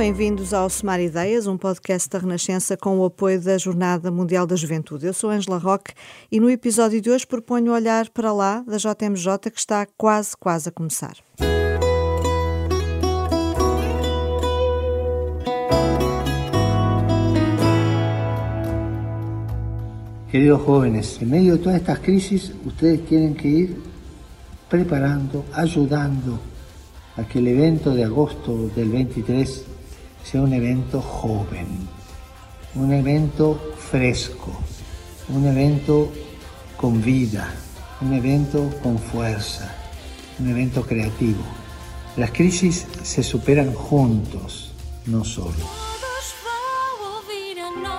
bem-vindos ao Sumar Ideias, um podcast da Renascença com o apoio da Jornada Mundial da Juventude. Eu sou Ângela Roque e no episódio de hoje proponho olhar para lá da JMJ que está quase a começar. Queridos jóvenes, en medio de todas estas crisis, ustedes tienen que ir preparando, ayudando a que el evento de agosto del 23 sea un evento joven, un evento fresco, un evento con vida, un evento con fuerza, un evento creativo. Las crisis se superan juntos, no solo. Jesus vive e não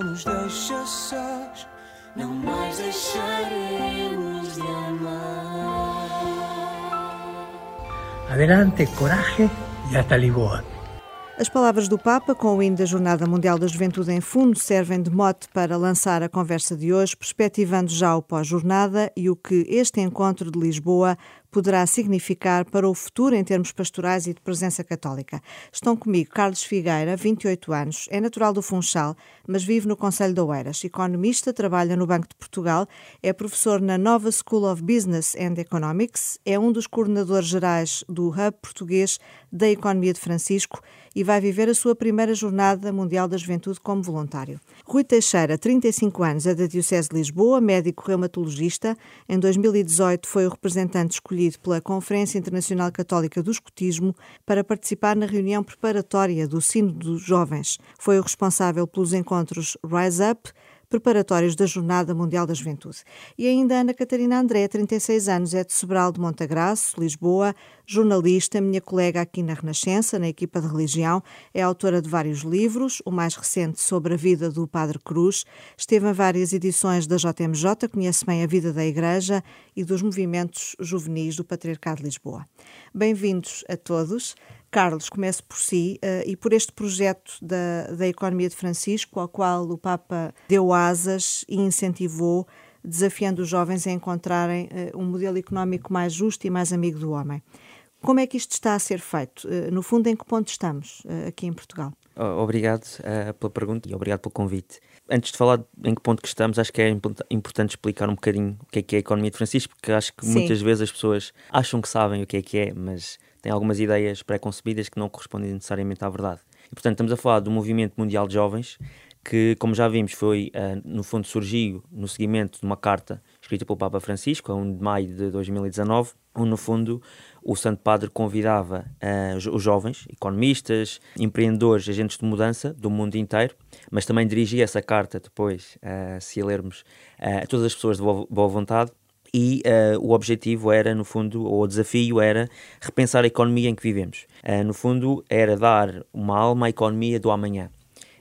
nos deixa sós, não mais deixaremos de amar. Adelante, coragem e até Lisboa. As palavras do Papa, com o hino da Jornada Mundial da Juventude em fundo, servem de mote para lançar a conversa de hoje, perspectivando já o pós-jornada e o que este encontro de Lisboa poderá significar para o futuro em termos pastorais e de presença católica. Estão comigo Carlos Figueira, 28 anos, é natural do Funchal, mas vive no Conselho de Oeiras, economista, trabalha no Banco de Portugal, é professor na Nova School of Business and Economics, é um dos coordenadores gerais do Hub Português da Economia de Francisco e vai viver a sua primeira Jornada Mundial da Juventude como voluntário. Rui Teixeira, 35 anos, é da Diocese de Lisboa, médico reumatologista. Em 2018 foi o representante escolhido pela Conferência Internacional Católica do Escotismo para participar na reunião preparatória do Sínodo dos Jovens. Foi o responsável pelos encontros Rise Up, preparatórios da Jornada Mundial da Juventude. E ainda Ana Catarina André, 36 anos, é de Sobral de Montagraço, Lisboa, jornalista, minha colega aqui na Renascença, na equipa de religião, é autora de vários livros, o mais recente sobre a vida do Padre Cruz, esteve em várias edições da JMJ, conhece bem a vida da Igreja e dos movimentos juvenis do Patriarcado de Lisboa. Bem-vindos a todos. Carlos, começo por si e por este projeto da Economia de Francisco, ao qual o Papa deu asas e incentivou, desafiando os jovens a encontrarem um modelo económico mais justo e mais amigo do homem. Como é que isto está a ser feito? No fundo, em que ponto estamos aqui em Portugal? Obrigado pela pergunta e obrigado pelo convite. Antes de falar em que ponto que estamos, acho que é importante explicar um bocadinho o que é a Economia de Francisco, porque acho que muitas vezes as pessoas acham que sabem o que é, mas tem algumas ideias pré-concebidas que não correspondem necessariamente à verdade. E, portanto, estamos a falar do Movimento Mundial de Jovens, que, como já vimos, foi, no fundo, surgiu no seguimento de uma carta escrita pelo Papa Francisco, a 1 de maio de 2019, onde, no fundo, o Santo Padre convidava os jovens, economistas, empreendedores, agentes de mudança do mundo inteiro, mas também dirigia essa carta depois, se a lermos, a todas as pessoas de boa vontade, e o objetivo era, no fundo, ou o desafio era repensar a economia em que vivemos. No fundo, era dar uma alma à economia do amanhã.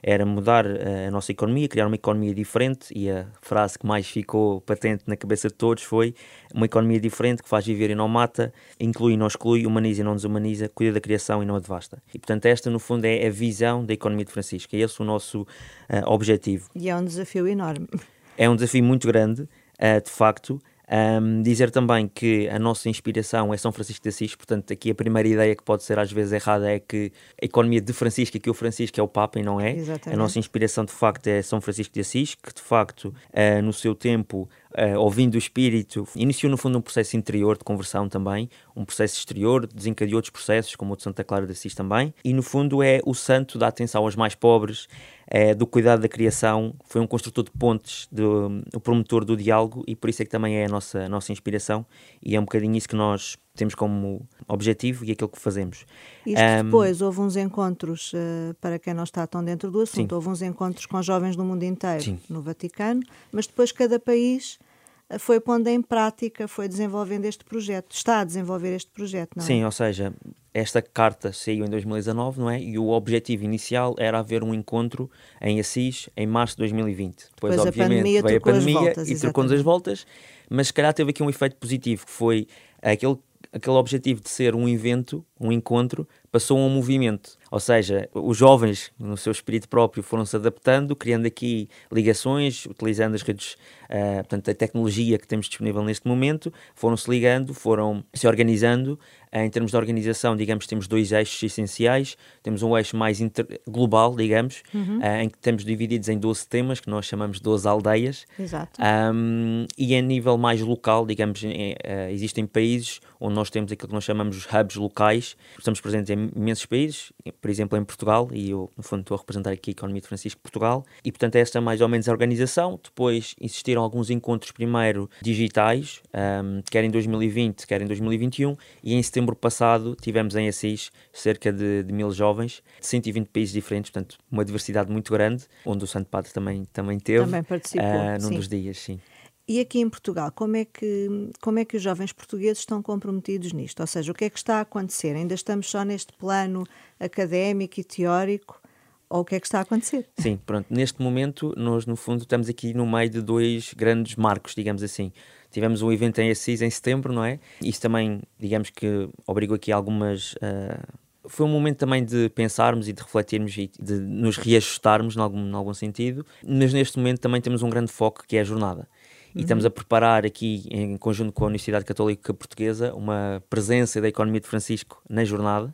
Era mudar a nossa economia, criar uma economia diferente, e a frase que mais ficou patente na cabeça de todos foi: uma economia diferente que faz viver e não mata, inclui e não exclui, humaniza e não desumaniza, cuida da criação e não a devasta. E, portanto, esta, no fundo, é a visão da Economia de Francisco. É esse o nosso objetivo. E é um desafio enorme. É um desafio muito grande, de facto. Dizer também que a nossa inspiração é São Francisco de Assis, portanto aqui a primeira ideia que pode ser às vezes errada é que a economia de Francisco, que o Francisco é o Papa e não é. Exatamente. A nossa inspiração de facto é São Francisco de Assis, que de facto no seu tempo, ouvindo o Espírito, iniciou no fundo um processo interior de conversão também, um processo exterior, desencadeou outros processos, como o de Santa Clara de Assis também, e no fundo é o santo da atenção aos mais pobres, do cuidado da criação, foi um construtor de pontes, o promotor do diálogo, e por isso é que também é a nossa inspiração, e é um bocadinho isso que nós temos como objetivo e aquilo que fazemos. Isto depois, houve uns encontros, para quem não está tão dentro do assunto, sim, houve uns encontros com jovens do mundo inteiro, sim, no Vaticano, mas depois cada país foi pondo em prática, foi desenvolvendo este projeto, está a desenvolver este projeto, não é? Sim, ou seja, esta carta saiu em 2019, não é? E o objetivo inicial era haver um encontro em Assis em março de 2020. Depois obviamente, veio a pandemia e trocou-nos as voltas, mas se calhar teve aqui um efeito positivo, que foi aquele objetivo de ser um evento, um encontro, passou um movimento. Ou seja, os jovens, no seu espírito próprio, foram-se adaptando, criando aqui ligações, utilizando as redes, portanto, a tecnologia que temos disponível neste momento, foram-se ligando, foram se organizando. Em termos de organização, digamos, temos dois eixos essenciais. Temos um eixo mais global, digamos, em que estamos divididos em 12 temas, que nós chamamos de 12 aldeias. Exato. E a nível mais local, digamos, existem países onde nós temos aquilo que nós chamamos de hubs locais. Estamos presentes em imensos países, por exemplo, em Portugal, e eu, no fundo, estou a representar aqui a Economia de Francisco de Portugal. E, portanto, esta é mais ou menos a organização. Depois existiram alguns encontros, primeiro, digitais, quer em 2020, quer em 2021, e em setembro passado tivemos em Assis cerca de 1000 jovens de 120 países diferentes, portanto uma diversidade muito grande, onde o Santo Padre também teve, também participou, num dos dias, sim. E aqui em Portugal, como é que os jovens portugueses estão comprometidos nisto? Ou seja, o que é que está a acontecer? Ainda estamos só neste plano académico e teórico? Ou o que é que está a acontecer? Sim, pronto. Neste momento, nós, no fundo, estamos aqui no meio de dois grandes marcos, digamos assim. Tivemos um evento em Assis em setembro, não é? Isso também, digamos que, obrigou aqui algumas... Foi um momento também de pensarmos e de refletirmos e de nos reajustarmos, em algum sentido. Mas neste momento também temos um grande foco, que é a jornada. E estamos a preparar aqui, em conjunto com a Universidade Católica Portuguesa, uma presença da Economia de Francisco na jornada,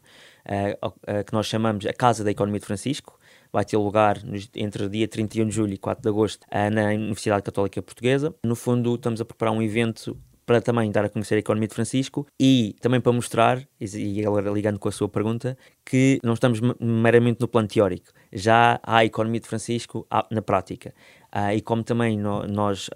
que nós chamamos a Casa da Economia de Francisco. Vai ter lugar entre o dia 31 de julho e 4 de agosto na Universidade Católica Portuguesa. No fundo, estamos a preparar um evento para também dar a conhecer a Economia de Francisco e também para mostrar, e agora ligando com a sua pergunta, que não estamos meramente no plano teórico. Já há a Economia de Francisco na prática. E como também nós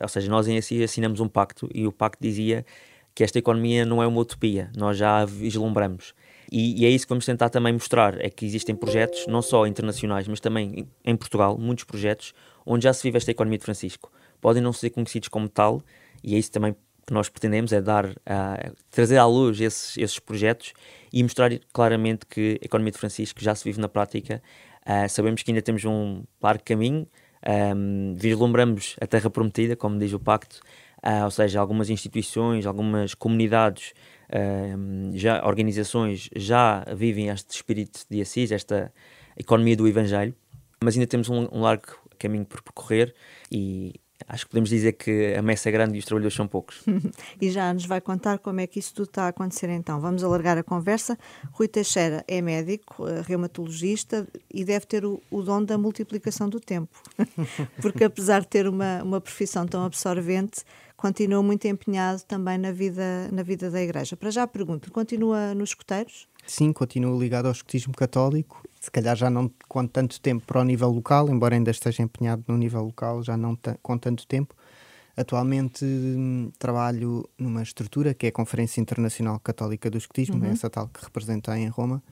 em Assis assinamos um pacto, e o pacto dizia que esta economia não é uma utopia, nós já a vislumbramos. E é isso que vamos tentar também mostrar, é que existem projetos, não só internacionais, mas também em Portugal, muitos projetos, onde já se vive esta Economia de Francisco. Podem não ser conhecidos como tal, e é isso também que nós pretendemos, é trazer à luz esses projetos e mostrar claramente que a Economia de Francisco já se vive na prática. Sabemos que ainda temos um largo caminho, vislumbramos a Terra Prometida, como diz o Pacto, ou seja, algumas instituições, algumas comunidades, organizações já vivem este espírito de Assis, esta economia do Evangelho, mas ainda temos um largo caminho por percorrer e acho que podemos dizer que a messa é grande e os trabalhadores são poucos. E já nos vai contar como é que isso tudo está a acontecer então. Vamos alargar a conversa. Rui Teixeira é médico, reumatologista e deve ter o dom da multiplicação do tempo. Porque apesar de ter uma profissão tão absorvente, continua muito empenhado também na vida da Igreja. Para já pergunto, continua nos escoteiros? Sim, continuo ligado ao escotismo católico. Se calhar já não com tanto tempo para o nível local, embora ainda esteja empenhado no nível local, já não com tanto tempo. Atualmente trabalho numa estrutura que é a Conferência Internacional Católica do Escotismo, essa tal que representei em Roma,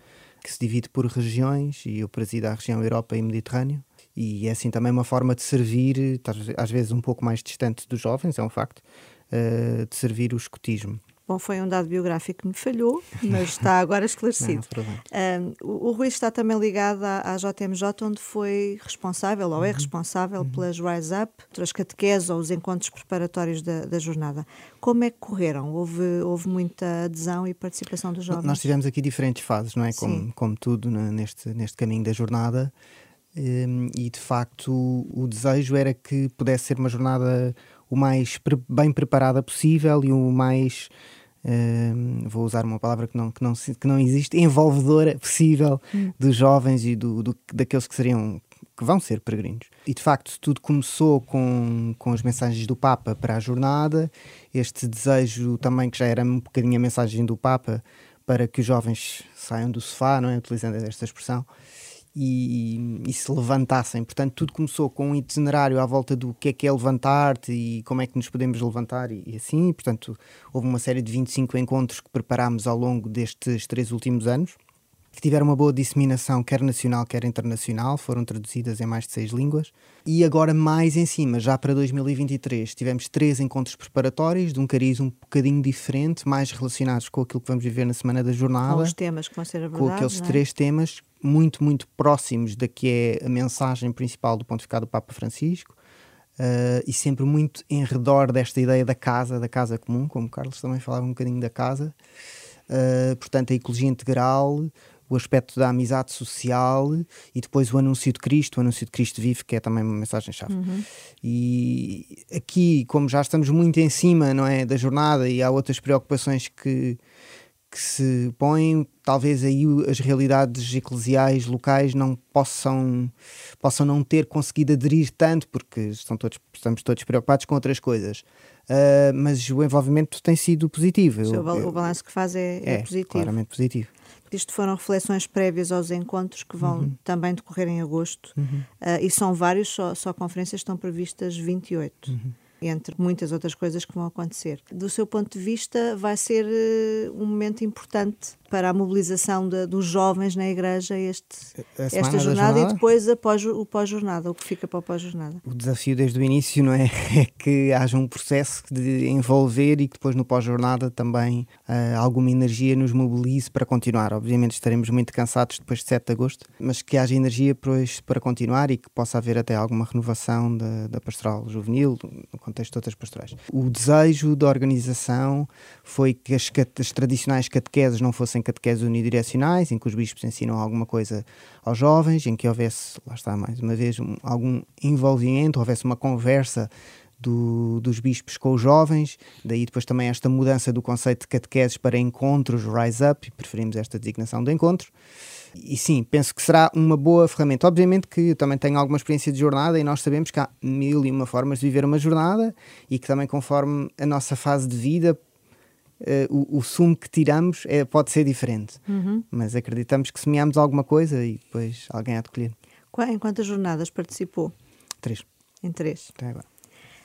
que se divide por regiões e eu presido a região Europa e Mediterrâneo. E é assim também uma forma de servir, às vezes um pouco mais distante dos jovens, é um facto, de servir o escotismo. Bom, foi um dado biográfico que me falhou, mas está agora esclarecido. O Rui está também ligado à JMJ, onde foi responsável, ou é responsável, pelas Rise Up, pelas catequeses ou os encontros preparatórios da jornada. Como é que correram? Houve muita adesão e participação dos jovens? Nós tivemos aqui diferentes fases, não é? Como tudo neste caminho da jornada. E de facto o desejo era que pudesse ser uma jornada o mais bem preparada possível e o mais, vou usar uma palavra que não existe, envolvedora possível dos jovens e daqueles que vão ser peregrinos. E de facto tudo começou com as mensagens do Papa para a jornada, este desejo também que já era um bocadinho a mensagem do Papa para que os jovens saiam do sofá, não é? Utilizando esta expressão, e se levantassem. Portanto, tudo começou com um itinerário à volta do que é levantar-te e como é que nos podemos levantar e assim. Portanto, houve uma série de 25 encontros que preparámos ao longo destes 3 últimos anos, que tiveram uma boa disseminação, quer nacional, quer internacional, foram traduzidas em mais de 6 línguas. E agora mais em cima, já para 2023, tivemos 3 encontros preparatórios, de um cariz um bocadinho diferente, mais relacionados com aquilo que vamos viver na Semana da Jornada. Com os temas que vão ser abordados. Com aqueles 3 temas muito, muito próximos da que é a mensagem principal do pontificado do Papa Francisco, e sempre muito em redor desta ideia da casa comum, como o Carlos também falava um bocadinho da casa. Portanto, a ecologia integral, o aspecto da amizade social e depois o anúncio de Cristo vive, que é também uma mensagem-chave. Uhum. E aqui, como já estamos muito em cima, não é, da jornada, e há outras preocupações que se põem, talvez aí as realidades eclesiais locais não possam não ter conseguido aderir tanto, porque estamos todos preocupados com outras coisas. Mas o envolvimento tem sido positivo. O balanço que faz é positivo. Claramente positivo. Isto foram reflexões prévias aos encontros que vão também decorrer em agosto, e são vários, só conferências, estão previstas 28, entre muitas outras coisas que vão acontecer. Do seu ponto de vista, vai ser um momento importante para a mobilização dos jovens na Igreja esta jornada e depois o pós-jornada, o que fica para o pós-jornada. O desafio desde o início, não é? É que haja um processo de envolver e que depois no pós-jornada também alguma energia nos mobilize para continuar. Obviamente estaremos muito cansados depois de 7 de agosto, mas que haja energia para continuar e que possa haver até alguma renovação da pastoral juvenil, no contexto de outras pastorais. O desejo da organização foi que as tradicionais catequeses não fossem catequeses unidirecionais, em que os bispos ensinam alguma coisa aos jovens, em que houvesse, lá está mais uma vez, algum envolvimento, houvesse uma conversa dos bispos com os jovens. Daí depois também esta mudança do conceito de catequeses para encontros, Rise Up, e preferimos esta designação de encontro. E sim, penso que será uma boa ferramenta. Obviamente que eu também tenho alguma experiência de jornada e nós sabemos que há 1001 formas de viver uma jornada e que também conforme a nossa fase de vida, o sumo que tiramos pode ser diferente, mas acreditamos que semeamos alguma coisa e depois alguém há de colher. Em quantas jornadas participou? 3. Em 3. Até agora.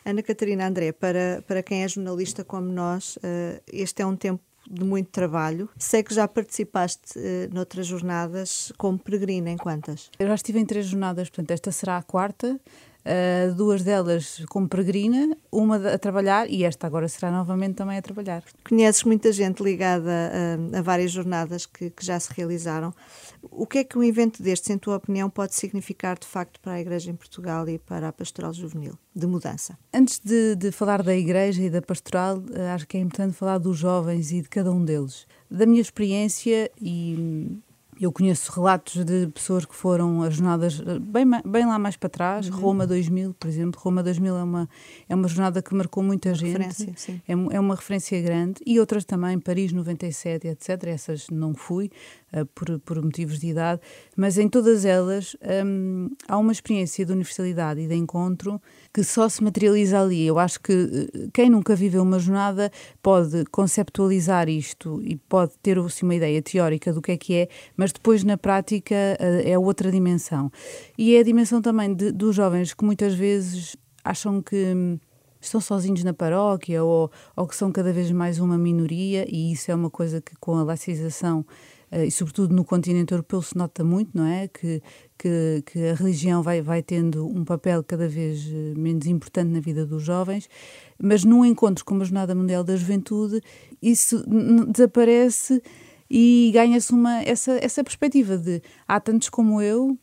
Ana Catarina André, para quem é jornalista como nós, este é um tempo de muito trabalho. Sei que já participaste noutras jornadas como peregrina. Em quantas? Eu já estive em 3 jornadas, portanto esta será a 4ª. 2 delas como peregrina, uma a trabalhar e esta agora será novamente também a trabalhar. Conheces muita gente ligada a várias jornadas que já se realizaram. O que é que um evento destes, em tua opinião, pode significar de facto para a Igreja em Portugal e para a pastoral juvenil, de mudança? Antes de falar da Igreja e da pastoral, acho que é importante falar dos jovens e de cada um deles. Da minha experiência e... eu conheço relatos de pessoas que foram a jornadas bem lá mais para trás, Roma 2000, por exemplo. Roma 2000 é uma jornada que marcou muita gente, sim. É uma referência grande, e outras também, Paris 97, etc. Essas não fui, por motivos de idade, mas em todas elas há uma experiência de universalidade e de encontro que só se materializa ali. Eu acho que quem nunca viveu uma jornada pode conceptualizar isto e pode ter assim uma ideia teórica do que é, mas depois na prática é outra dimensão. E é a dimensão também dos jovens que muitas vezes acham que estão sozinhos na paróquia ou que são cada vez mais uma minoria, e isso é uma coisa que com a laicização e sobretudo no continente europeu se nota muito, não é? Que a religião vai tendo um papel cada vez menos importante na vida dos jovens, mas num encontro como a Jornada Mundial da Juventude isso desaparece e ganha-se essa perspectiva de há tantos como eu,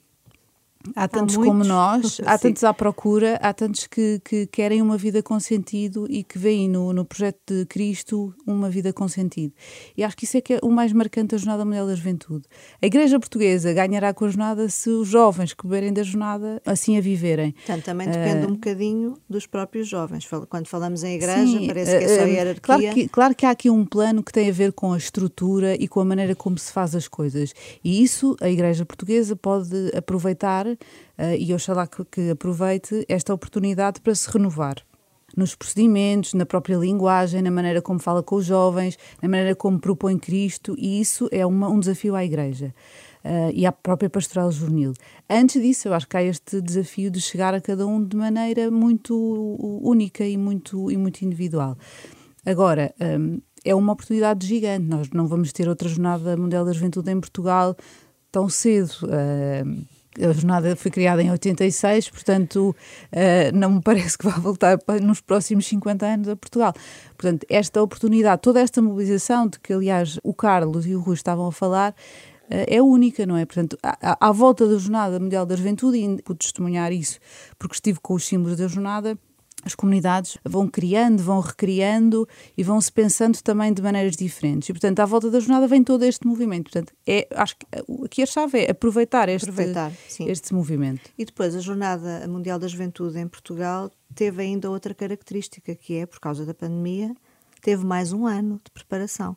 há tantos como nós, há tantos à procura, há tantos que querem uma vida com sentido e que veem no projeto de Cristo uma vida com sentido. E acho que isso é que é o mais marcante da Jornada Mundial da Juventude. A Igreja Portuguesa ganhará com a jornada se os jovens que beberem da jornada assim a viverem. Portanto, também depende um bocadinho dos próprios jovens. Quando falamos em Igreja, sim, parece que é só a hierarquia. Claro que há aqui um plano que tem a ver com a estrutura e com a maneira como se faz as coisas. E isso a Igreja Portuguesa pode aproveitar, e oxalá que aproveite esta oportunidade para se renovar nos procedimentos, na própria linguagem, na maneira como fala com os jovens, na maneira como propõe Cristo, e isso é um desafio à Igreja e à própria pastoral juvenil. Antes disso, eu acho que há este desafio de chegar a cada um de maneira muito única e muito individual. Agora, é uma oportunidade gigante. Nós não vamos ter outra Jornada Mundial da Juventude em Portugal tão cedo. A jornada foi criada em 86, portanto não me parece que vá voltar nos próximos 50 anos a Portugal. Portanto, esta oportunidade, toda esta mobilização de que, aliás, o Carlos e o Rui estavam a falar, é única, não é? Portanto, à volta da Jornada Mundial da Juventude, e pude testemunhar isso porque estive com os símbolos da jornada, as comunidades vão criando, vão recriando e vão-se pensando também de maneiras diferentes. E, portanto, à volta da jornada vem todo este movimento. Portanto, acho que aqui a chave é aproveitar este movimento. E depois, a Jornada Mundial da Juventude em Portugal teve ainda outra característica, que é, por causa da pandemia, teve mais um ano de preparação.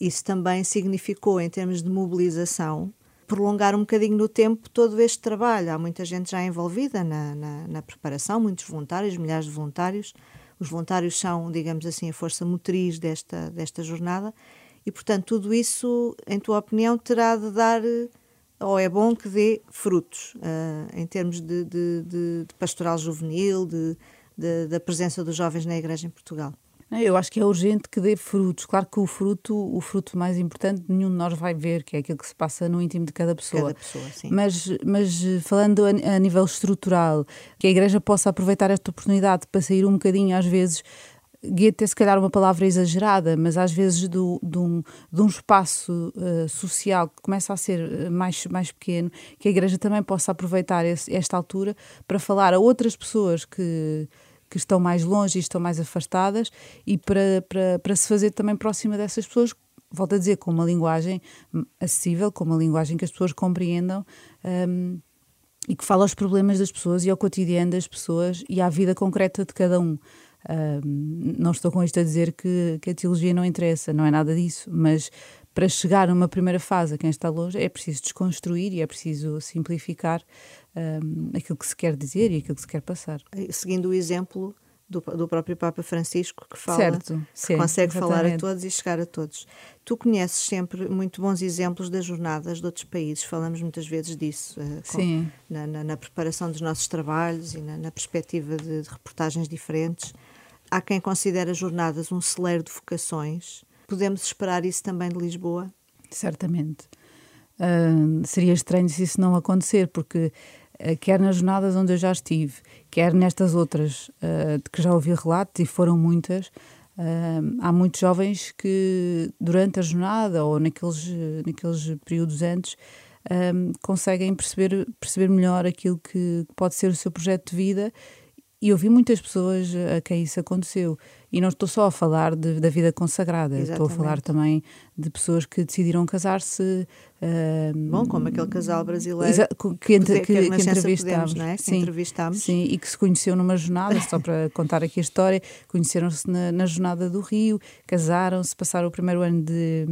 Isso também significou, em termos de mobilização, prolongar um bocadinho no tempo todo este trabalho. Há muita gente já envolvida na preparação, muitos voluntários, milhares de voluntários. Os voluntários são, digamos assim, a força motriz desta jornada e, portanto, tudo isso, em tua opinião, terá de dar, ou é bom que dê frutos em termos de pastoral juvenil, da presença dos jovens na Igreja em Portugal. Eu acho que é urgente que dê frutos. Claro que o fruto mais importante nenhum de nós vai ver, que é aquilo que se passa no íntimo de cada pessoa. Cada pessoa, sim. Mas falando a nível estrutural, que a Igreja possa aproveitar esta oportunidade para sair um bocadinho, às vezes, gueto é se calhar uma palavra exagerada, mas às vezes de um espaço social que começa a ser mais pequeno, que a Igreja também possa aproveitar esta altura para falar a outras pessoas que estão mais longe e estão mais afastadas e para se fazer também próxima dessas pessoas, volto a dizer, com uma linguagem acessível, com uma linguagem que as pessoas compreendam e que fala aos problemas das pessoas e ao cotidiano das pessoas e à vida concreta de cada um. Não estou com isto a dizer que a teologia não interessa, não é nada disso, mas para chegar numa primeira fase a quem está longe é preciso desconstruir e é preciso simplificar aquilo que se quer dizer e aquilo que se quer passar. Seguindo o exemplo do próprio Papa Francisco, que fala, certo, sim, que consegue falar a todos e chegar a todos. Tu conheces sempre muito bons exemplos das jornadas de outros países, falamos muitas vezes disso, na preparação dos nossos trabalhos e na perspectiva de reportagens diferentes. Há quem considera jornadas um celeiro de vocações. Podemos esperar isso também de Lisboa? Certamente. Seria estranho se isso não acontecer, porque quer nas jornadas onde eu já estive, quer nestas outras de que já ouvi relatos, e foram muitas, há muitos jovens que durante a jornada ou naqueles períodos antes conseguem perceber melhor aquilo que pode ser o seu projeto de vida. E eu vi muitas pessoas a quem isso aconteceu. E não estou só a falar da vida consagrada. Exatamente. Estou a falar também de pessoas que decidiram casar-se. Como aquele casal brasileiro que entrevistámos. Não é? Sim, sim, e que se conheceu numa jornada, só para contar aqui a história, conheceram-se na jornada do Rio, casaram-se, passaram o primeiro ano de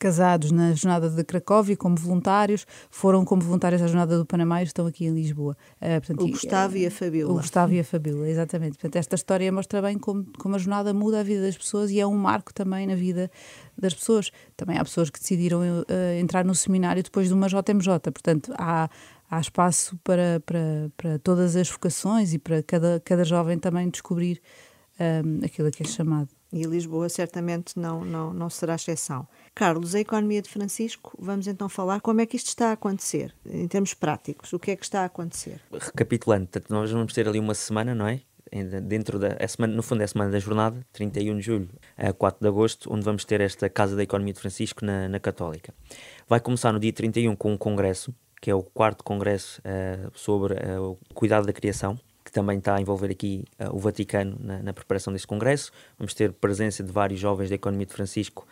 casados na jornada de Cracóvia como voluntários, foram como voluntários à jornada do Panamá e estão aqui em Lisboa. Portanto, o Gustavo e a Fabíola. O Gustavo e a Fabíola, exatamente. Portanto, esta história mostra bem como a jornada muda a vida das pessoas e é um marco também na vida das pessoas. Também há pessoas que decidiram entrar no seminário depois de uma JMJ, portanto há espaço para todas as vocações e para cada jovem também descobrir aquilo que é chamado. E Lisboa certamente não será exceção. Carlos, a economia de Francisco, vamos então falar como é que isto está a acontecer, em termos práticos, o que é que está a acontecer? Recapitulando, nós vamos ter ali uma semana, não é? Dentro semana, no fundo é a semana da jornada, 31 de julho a 4 de agosto, onde vamos ter esta Casa da Economia de Francisco na Católica. Vai começar no dia 31 com um congresso, que é o 4º congresso sobre o cuidado da criação, que também está a envolver aqui o Vaticano na preparação deste congresso. Vamos ter presença de vários jovens da Economia de Francisco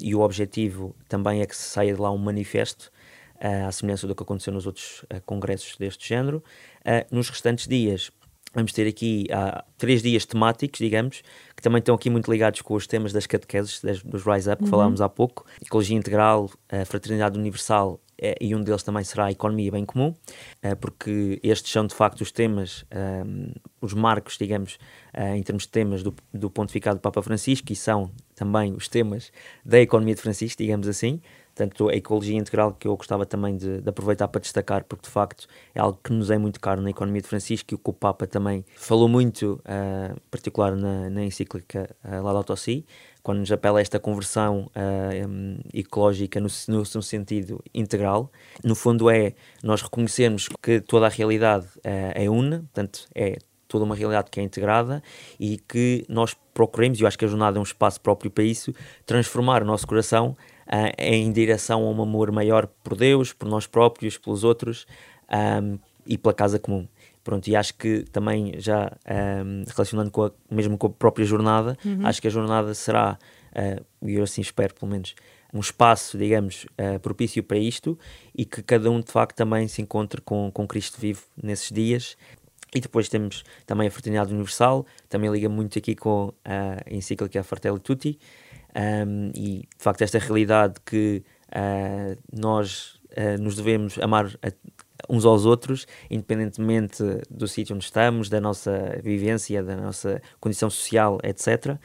e o objetivo também é que saia de lá um manifesto, à semelhança do que aconteceu nos outros congressos deste género. Nos restantes dias, vamos ter aqui 3 dias temáticos, digamos, que também estão aqui muito ligados com os temas das catequeses, dos Rise Up, que falámos há pouco. Ecologia integral, fraternidade universal, e um deles também será a economia bem comum, porque estes são de facto os temas, os marcos, digamos, em termos de temas do pontificado do Papa Francisco, e são também os temas da economia de Francisco, digamos assim. Portanto, a ecologia integral, que eu gostava também de aproveitar para destacar, porque de facto é algo que nos é muito caro na economia de Francisco e que o Papa também falou muito, em particular na encíclica Laudato Si, quando nos apela a esta conversão ecológica no sentido integral. No fundo é nós reconhecermos que toda a realidade é una, portanto é toda uma realidade que é integrada e que nós procuremos, e eu acho que a jornada é um espaço próprio para isso, transformar o nosso coração em direção a um amor maior por Deus, por nós próprios, pelos outros e pela casa comum. Pronto, e acho que também já relacionando com mesmo com a própria jornada, acho que a jornada será, e eu assim espero pelo menos, um espaço, digamos, propício para isto, e que cada um de facto também se encontre com Cristo vivo nesses dias. E depois temos também a Fraternidade Universal, também liga muito aqui com a encíclica Fratelli Tutti, e de facto esta realidade que nós nos devemos amar uns aos outros, independentemente do sítio onde estamos, da nossa vivência, da nossa condição social, etc.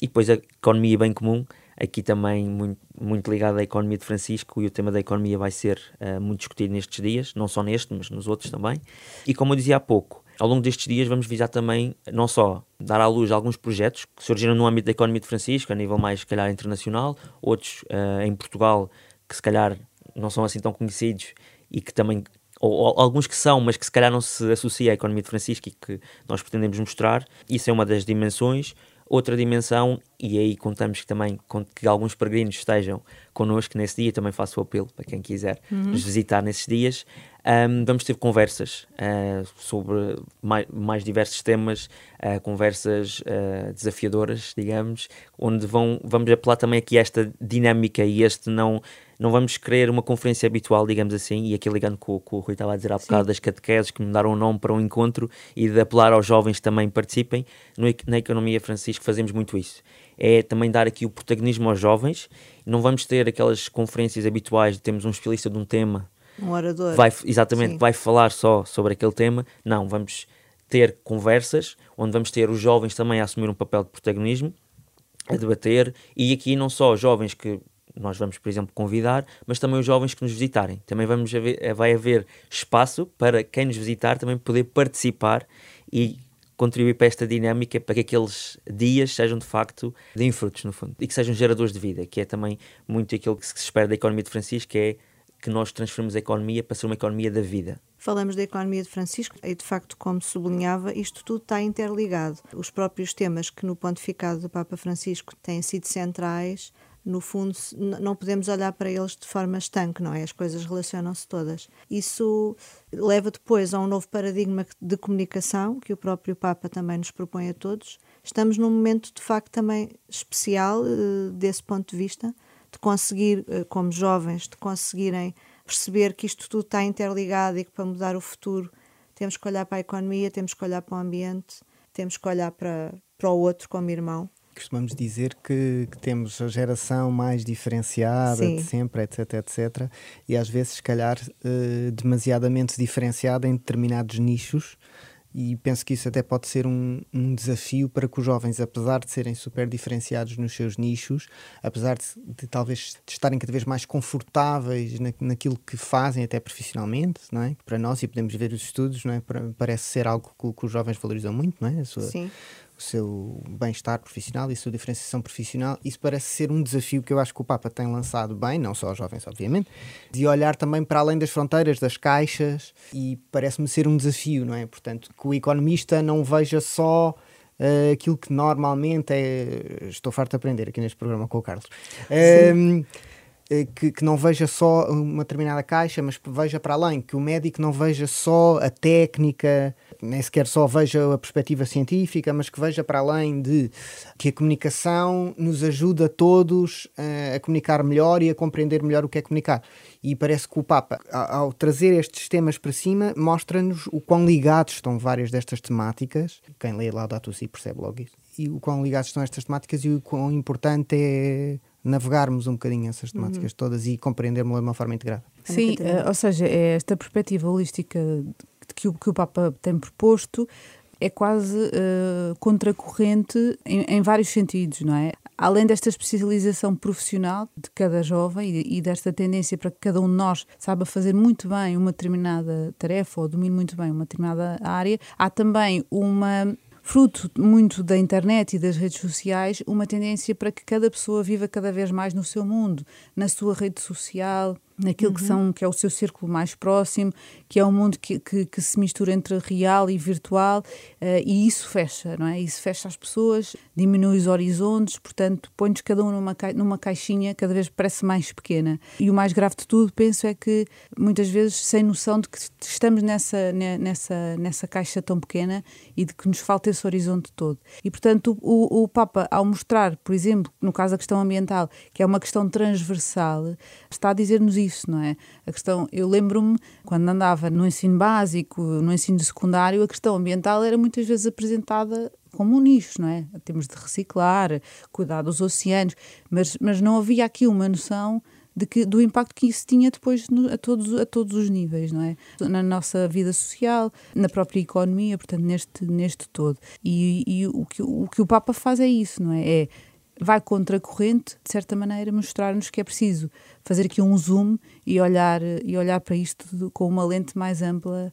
E depois a economia bem comum, aqui também muito, muito ligado à economia de Francisco, e o tema da economia vai ser muito discutido nestes dias, não só neste, mas nos outros também. E como eu dizia há pouco, ao longo destes dias vamos visar também, não só dar à luz alguns projetos que surgiram no âmbito da economia de Francisco, a nível mais, se calhar, internacional, outros em Portugal, que se calhar não são assim tão conhecidos, e que também, ou alguns que são, mas que se calhar não se associa à economia de Francisco, e que nós pretendemos mostrar. Isso é uma das dimensões. Outra dimensão, e aí contamos que também que alguns peregrinos estejam connosco nesse dia, também faço o apelo para quem quiser nos visitar nesses dias. Vamos ter conversas sobre mais diversos temas, conversas desafiadoras, digamos, onde vamos apelar também aqui a esta dinâmica, e não vamos querer uma conferência habitual, digamos assim, e aqui ligando com o que o Rui estava a dizer há bocado, das catequeses que mudaram o nome para um encontro, e de apelar aos jovens também participem. Na Economia Francisco fazemos muito isso. É também dar aqui o protagonismo aos jovens. Não vamos ter aquelas conferências habituais de termos um especialista de um tema, um orador vai falar só sobre aquele tema. Não, vamos ter conversas onde vamos ter os jovens também a assumir um papel de protagonismo, a debater, e aqui não só os jovens que nós vamos, por exemplo, convidar, mas também os jovens que nos visitarem. Também vai haver espaço para quem nos visitar também poder participar e contribuir para esta dinâmica, para que aqueles dias sejam de facto, deem frutos no fundo, e que sejam geradores de vida, que é também muito aquilo que se espera da Economia de Francisco, que é que nós transformamos a economia para ser uma economia da vida. Falamos da Economia de Francisco e, de facto, como sublinhava, isto tudo está interligado. Os próprios temas que no pontificado do Papa Francisco têm sido centrais, no fundo, não podemos olhar para eles de forma estanque, não é? As coisas relacionam-se todas. Isso leva depois a um novo paradigma de comunicação, que o próprio Papa também nos propõe a todos. Estamos num momento, de facto, também especial, desse ponto de vista, de conseguir, como jovens, de conseguirem perceber que isto tudo está interligado, e que para mudar o futuro temos que olhar para a economia, temos que olhar para o ambiente, temos que olhar para o outro como irmão. Costumamos dizer que temos a geração mais diferenciada de sempre, etc, etc, e às vezes, se calhar, demasiadamente diferenciada em determinados nichos, e penso que isso até pode ser um desafio para que os jovens, apesar de serem super diferenciados nos seus nichos, apesar de talvez de estarem cada vez mais confortáveis naquilo que fazem até profissionalmente, não é? Para nós, e podemos ver os estudos, não é? Parece ser algo que os jovens valorizam muito, não é? O seu bem-estar profissional e a sua diferenciação profissional. Isso parece ser um desafio que eu acho que o Papa tem lançado bem, não só aos jovens, obviamente, de olhar também para além das fronteiras, das caixas, e parece-me ser um desafio, não é? Portanto, que o economista não veja só aquilo que normalmente é... Estou farto de aprender aqui neste programa com o Carlos. Que não veja só uma determinada caixa, mas veja para além, que o médico não veja só a técnica, nem sequer só veja a perspectiva científica, mas que veja para além, de que a comunicação nos ajuda todos a comunicar melhor e a compreender melhor o que é comunicar. E parece que o Papa, ao trazer estes temas para cima, mostra-nos o quão ligados estão várias destas temáticas. Quem lê Laudato Si percebe logo isso. E o quão ligados estão estas temáticas, e o quão importante é navegarmos um bocadinho essas temáticas todas e compreendermos de uma forma integrada. Sim, ou seja, é esta perspectiva holística que o Papa tem proposto, é quase contracorrente em vários sentidos, não é? Além desta especialização profissional de cada jovem e desta tendência para que cada um de nós saiba fazer muito bem uma determinada tarefa ou domine muito bem uma determinada área, há também fruto muito da internet e das redes sociais, uma tendência para que cada pessoa viva cada vez mais no seu mundo, na sua rede social, naquilo que é o seu círculo mais próximo, que é um mundo que se mistura entre real e virtual, e isso fecha, não é? Isso fecha as pessoas, diminui os horizontes, portanto, põe-nos cada um numa caixinha, cada vez parece mais pequena. E o mais grave de tudo, penso, é que muitas vezes sem noção de que estamos nessa caixa tão pequena e de que nos falta esse horizonte todo. E, portanto, o Papa, ao mostrar, por exemplo, no caso da questão ambiental, que é uma questão transversal, está a dizer-nos isso, não é? A questão, eu lembro-me, quando andava no ensino básico, no ensino secundário, a questão ambiental era muitas vezes apresentada como um nicho, não é? Temos de reciclar, cuidar dos oceanos, mas não havia aqui uma noção do impacto que isso tinha depois a todos os níveis, não é? Na nossa vida social, na própria economia, portanto, neste todo. E o que o Papa faz é isso, não é? Vai contra a corrente, de certa maneira, mostrar-nos que é preciso fazer aqui um zoom e olhar para isto com uma lente mais ampla,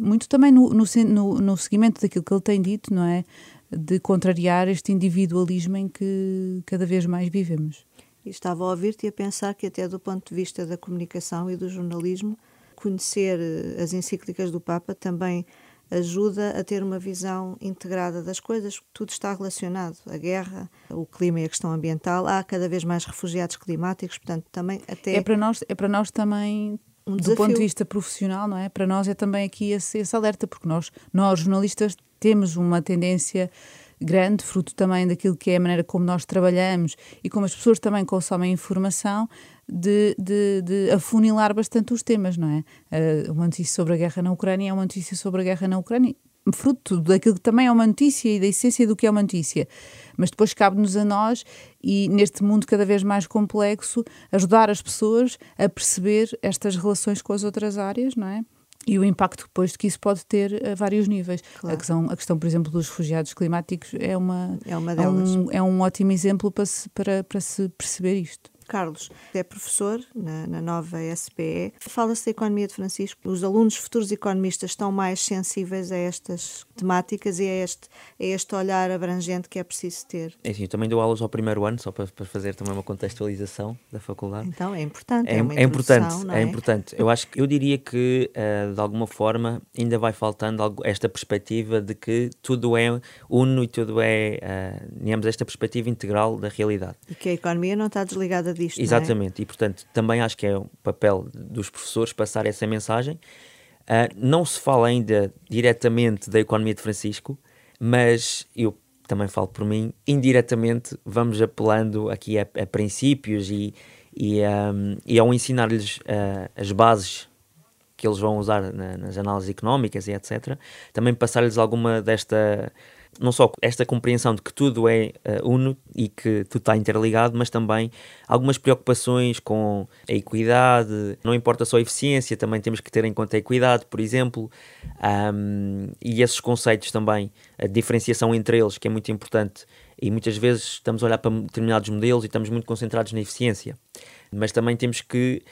muito também no seguimento daquilo que ele tem dito, não é? De contrariar este individualismo em que cada vez mais vivemos. E estava a ouvir-te e a pensar que até do ponto de vista da comunicação e do jornalismo, conhecer as encíclicas do Papa também ajuda a ter uma visão integrada das coisas, tudo está relacionado, a guerra, o clima e a questão ambiental, há cada vez mais refugiados climáticos, portanto também até... É para nós também... Do ponto de vista profissional, não é? Para nós é também aqui esse alerta, porque nós jornalistas temos uma tendência grande, fruto também daquilo que é a maneira como nós trabalhamos e como as pessoas também consomem informação, de afunilar bastante os temas, não é? Uma notícia sobre a guerra na Ucrânia é uma notícia sobre a guerra na Ucrânia, fruto daquilo que também é uma notícia e da essência do que é uma notícia. Mas depois cabe-nos a nós, e neste mundo cada vez mais complexo, ajudar as pessoas a perceber estas relações com as outras áreas, não é? E o impacto depois que isso pode ter a vários níveis. Claro. A questão, por exemplo, dos refugiados climáticos é uma delas. É um ótimo exemplo para se perceber isto. Carlos é professor na nova SPE. Fala-se da economia de Francisco. Os alunos futuros economistas estão mais sensíveis a estas temáticas e a este olhar abrangente que é preciso ter. É assim, eu também dou aulas ao primeiro ano, só para fazer também uma contextualização da faculdade. Então é importante, é importante. Eu diria que, de alguma forma, ainda vai faltando esta perspectiva de que tudo é uno e tudo é, digamos, esta perspectiva integral da realidade. E que a economia não está desligada disto, exatamente, não é? E portanto também acho que é o papel dos professores passar essa mensagem. Não se fala ainda diretamente da economia de Francisco, mas eu também falo por mim, indiretamente vamos apelando aqui a princípios e ao ensinar-lhes as bases que eles vão usar nas análises económicas e etc, também passar-lhes alguma desta, não só esta compreensão de que tudo é uno e que tudo está interligado, mas também algumas preocupações com a equidade. Não importa só a eficiência, também temos que ter em conta a equidade, por exemplo, e esses conceitos também, a diferenciação entre eles, que é muito importante. E muitas vezes estamos a olhar para determinados modelos e estamos muito concentrados na eficiência, mas também temos que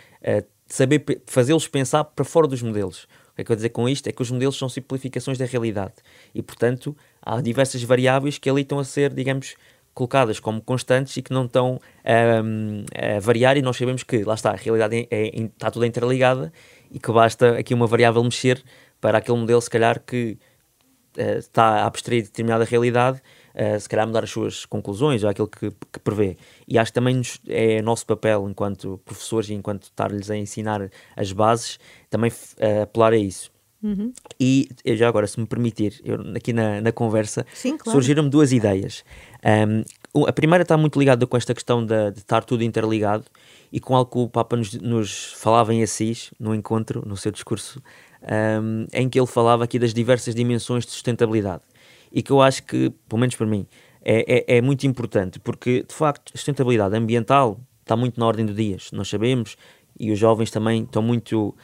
saber fazê-los pensar para fora dos modelos. O que é que eu vou dizer com isto? É que os modelos são simplificações da realidade e, portanto, há diversas variáveis que ali estão a ser, digamos, colocadas como constantes e que não estão a variar, e nós sabemos que, lá está, a realidade está toda interligada e que basta aqui uma variável mexer para aquele modelo, se calhar, que está a abstrair de determinada realidade, se calhar mudar as suas conclusões ou aquilo que prevê. E acho que também é nosso papel, enquanto professores e enquanto estar-lhes a ensinar as bases, também apelar a isso. E já agora, se me permitir, eu, aqui na conversa, sim, claro, surgiram-me duas ideias. A primeira está muito ligada com esta questão de estar tudo interligado e com algo que o Papa nos falava em Assis, no encontro, no seu discurso, em que ele falava aqui das diversas dimensões de sustentabilidade, e que eu acho que, pelo menos para mim, é muito importante, porque de facto a sustentabilidade ambiental está muito na ordem do dia, nós sabemos, e os jovens também estão muito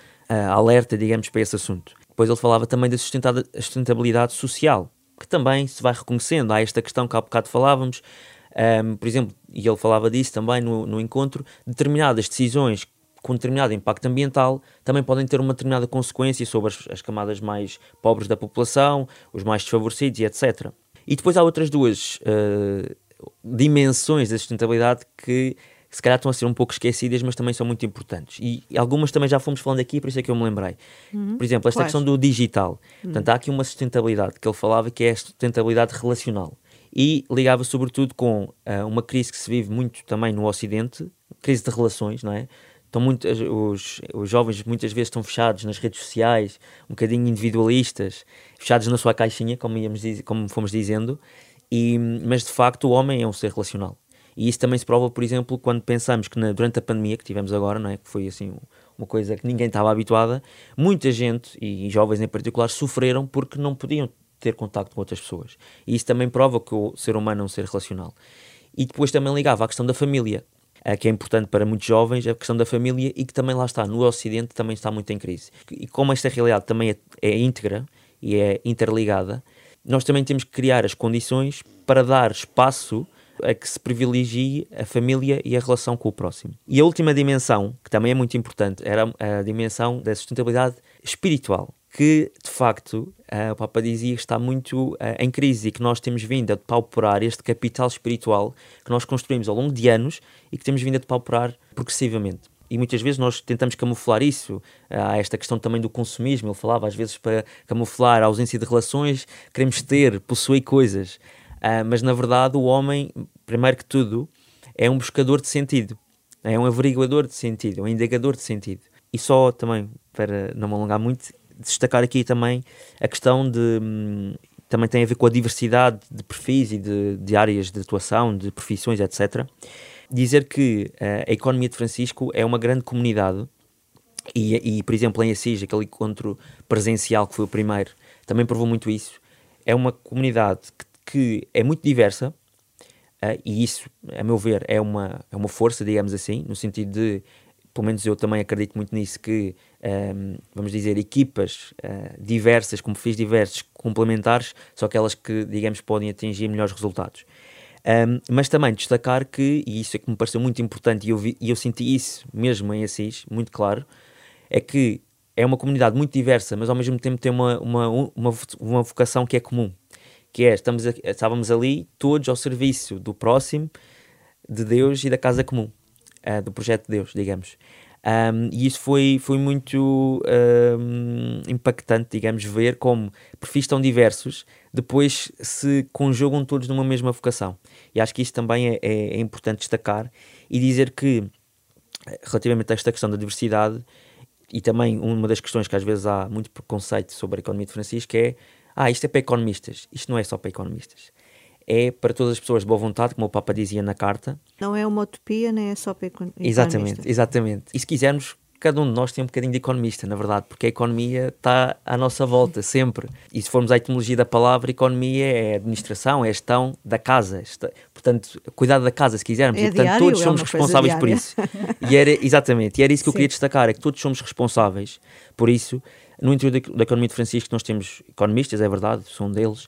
alerta, digamos, para esse assunto. Depois ele falava também da sustentabilidade social, que também se vai reconhecendo. Há esta questão que há bocado falávamos, por exemplo, e ele falava disso também no encontro, determinadas decisões com determinado impacto ambiental também podem ter uma determinada consequência sobre as camadas mais pobres da população, os mais desfavorecidos e etc. E depois há outras duas dimensões da sustentabilidade que se calhar estão a ser um pouco esquecidas, mas também são muito importantes. E algumas também já fomos falando aqui, por isso é que eu me lembrei. Por exemplo, esta questão do digital. Portanto, há aqui uma sustentabilidade que ele falava, que é a sustentabilidade relacional. E ligava sobretudo com uma crise que se vive muito também no Ocidente, crise de relações, não é? Estão muito, os jovens muitas vezes estão fechados nas redes sociais, um bocadinho individualistas, fechados na sua caixinha, como fomos dizendo, mas de facto o homem é um ser relacional. E isso também se prova, por exemplo, quando pensamos que durante a pandemia que tivemos agora, não é? Que foi assim uma coisa que ninguém estava habituada, muita gente, e jovens em particular, sofreram porque não podiam ter contacto com outras pessoas. E isso também prova que o ser humano é um ser relacional. E depois também ligava à questão da família, que é importante para muitos jovens, a questão da família, e que também lá está, no Ocidente também está muito em crise. E como esta realidade também é íntegra e é interligada, nós também temos que criar as condições para dar espaço a que se privilegie a família e a relação com o próximo. E a última dimensão, que também é muito importante, era a dimensão da sustentabilidade espiritual, que, de facto, o Papa dizia que está muito em crise e que nós temos vindo a depauperar este capital espiritual que nós construímos ao longo de anos e que temos vindo a depauperar progressivamente. E muitas vezes nós tentamos camuflar isso. Há esta questão também do consumismo, ele falava, às vezes para camuflar a ausência de relações, queremos ter, possuir coisas. Mas, na verdade, o homem, primeiro que tudo, é um buscador de sentido, é um averiguador de sentido, um indagador de sentido. E só também, para não me alongar muito, destacar aqui também a questão de... Também tem a ver com a diversidade de perfis e de áreas de atuação, de profissões, etc. Dizer que a Economia de Francisco é uma grande comunidade e, por exemplo, em Assis, aquele encontro presencial que foi o primeiro, também provou muito isso. É uma comunidade que é muito diversa e isso, a meu ver, é uma força, digamos assim, no sentido de, pelo menos eu também acredito muito nisso, que vamos dizer, equipas diversas, com perfis diversos, complementares, só aquelas que, digamos, podem atingir melhores resultados. Mas também destacar que, e isso é que me pareceu muito importante, e eu senti isso mesmo em Assis, muito claro, é que é uma comunidade muito diversa, mas ao mesmo tempo tem uma vocação que é comum, que é, estávamos ali todos ao serviço do próximo, de Deus e da casa comum, do projeto de Deus, digamos. E isso foi muito impactante, digamos, ver como perfis tão diversos depois se conjugam todos numa mesma vocação. E acho que isso também é importante destacar e dizer que, relativamente a esta questão da diversidade, e também uma das questões que às vezes há muito preconceito sobre a Economia de Francisco é: isto é para economistas. Isto não é só para economistas. É para todas as pessoas de boa vontade, como o Papa dizia na carta. Não é uma utopia, nem é só para economista. Exatamente. E se quisermos, cada um de nós tem um bocadinho de economista, na verdade, porque a economia está à nossa volta, sempre. E se formos à etimologia da palavra, economia é administração, é gestão da casa. Portanto, cuidado da casa, se quisermos. E, portanto, todos somos responsáveis por isso. E era isso que eu queria destacar, é que todos somos responsáveis por isso. No interior da Economia de Francisco nós temos economistas, é verdade, são deles,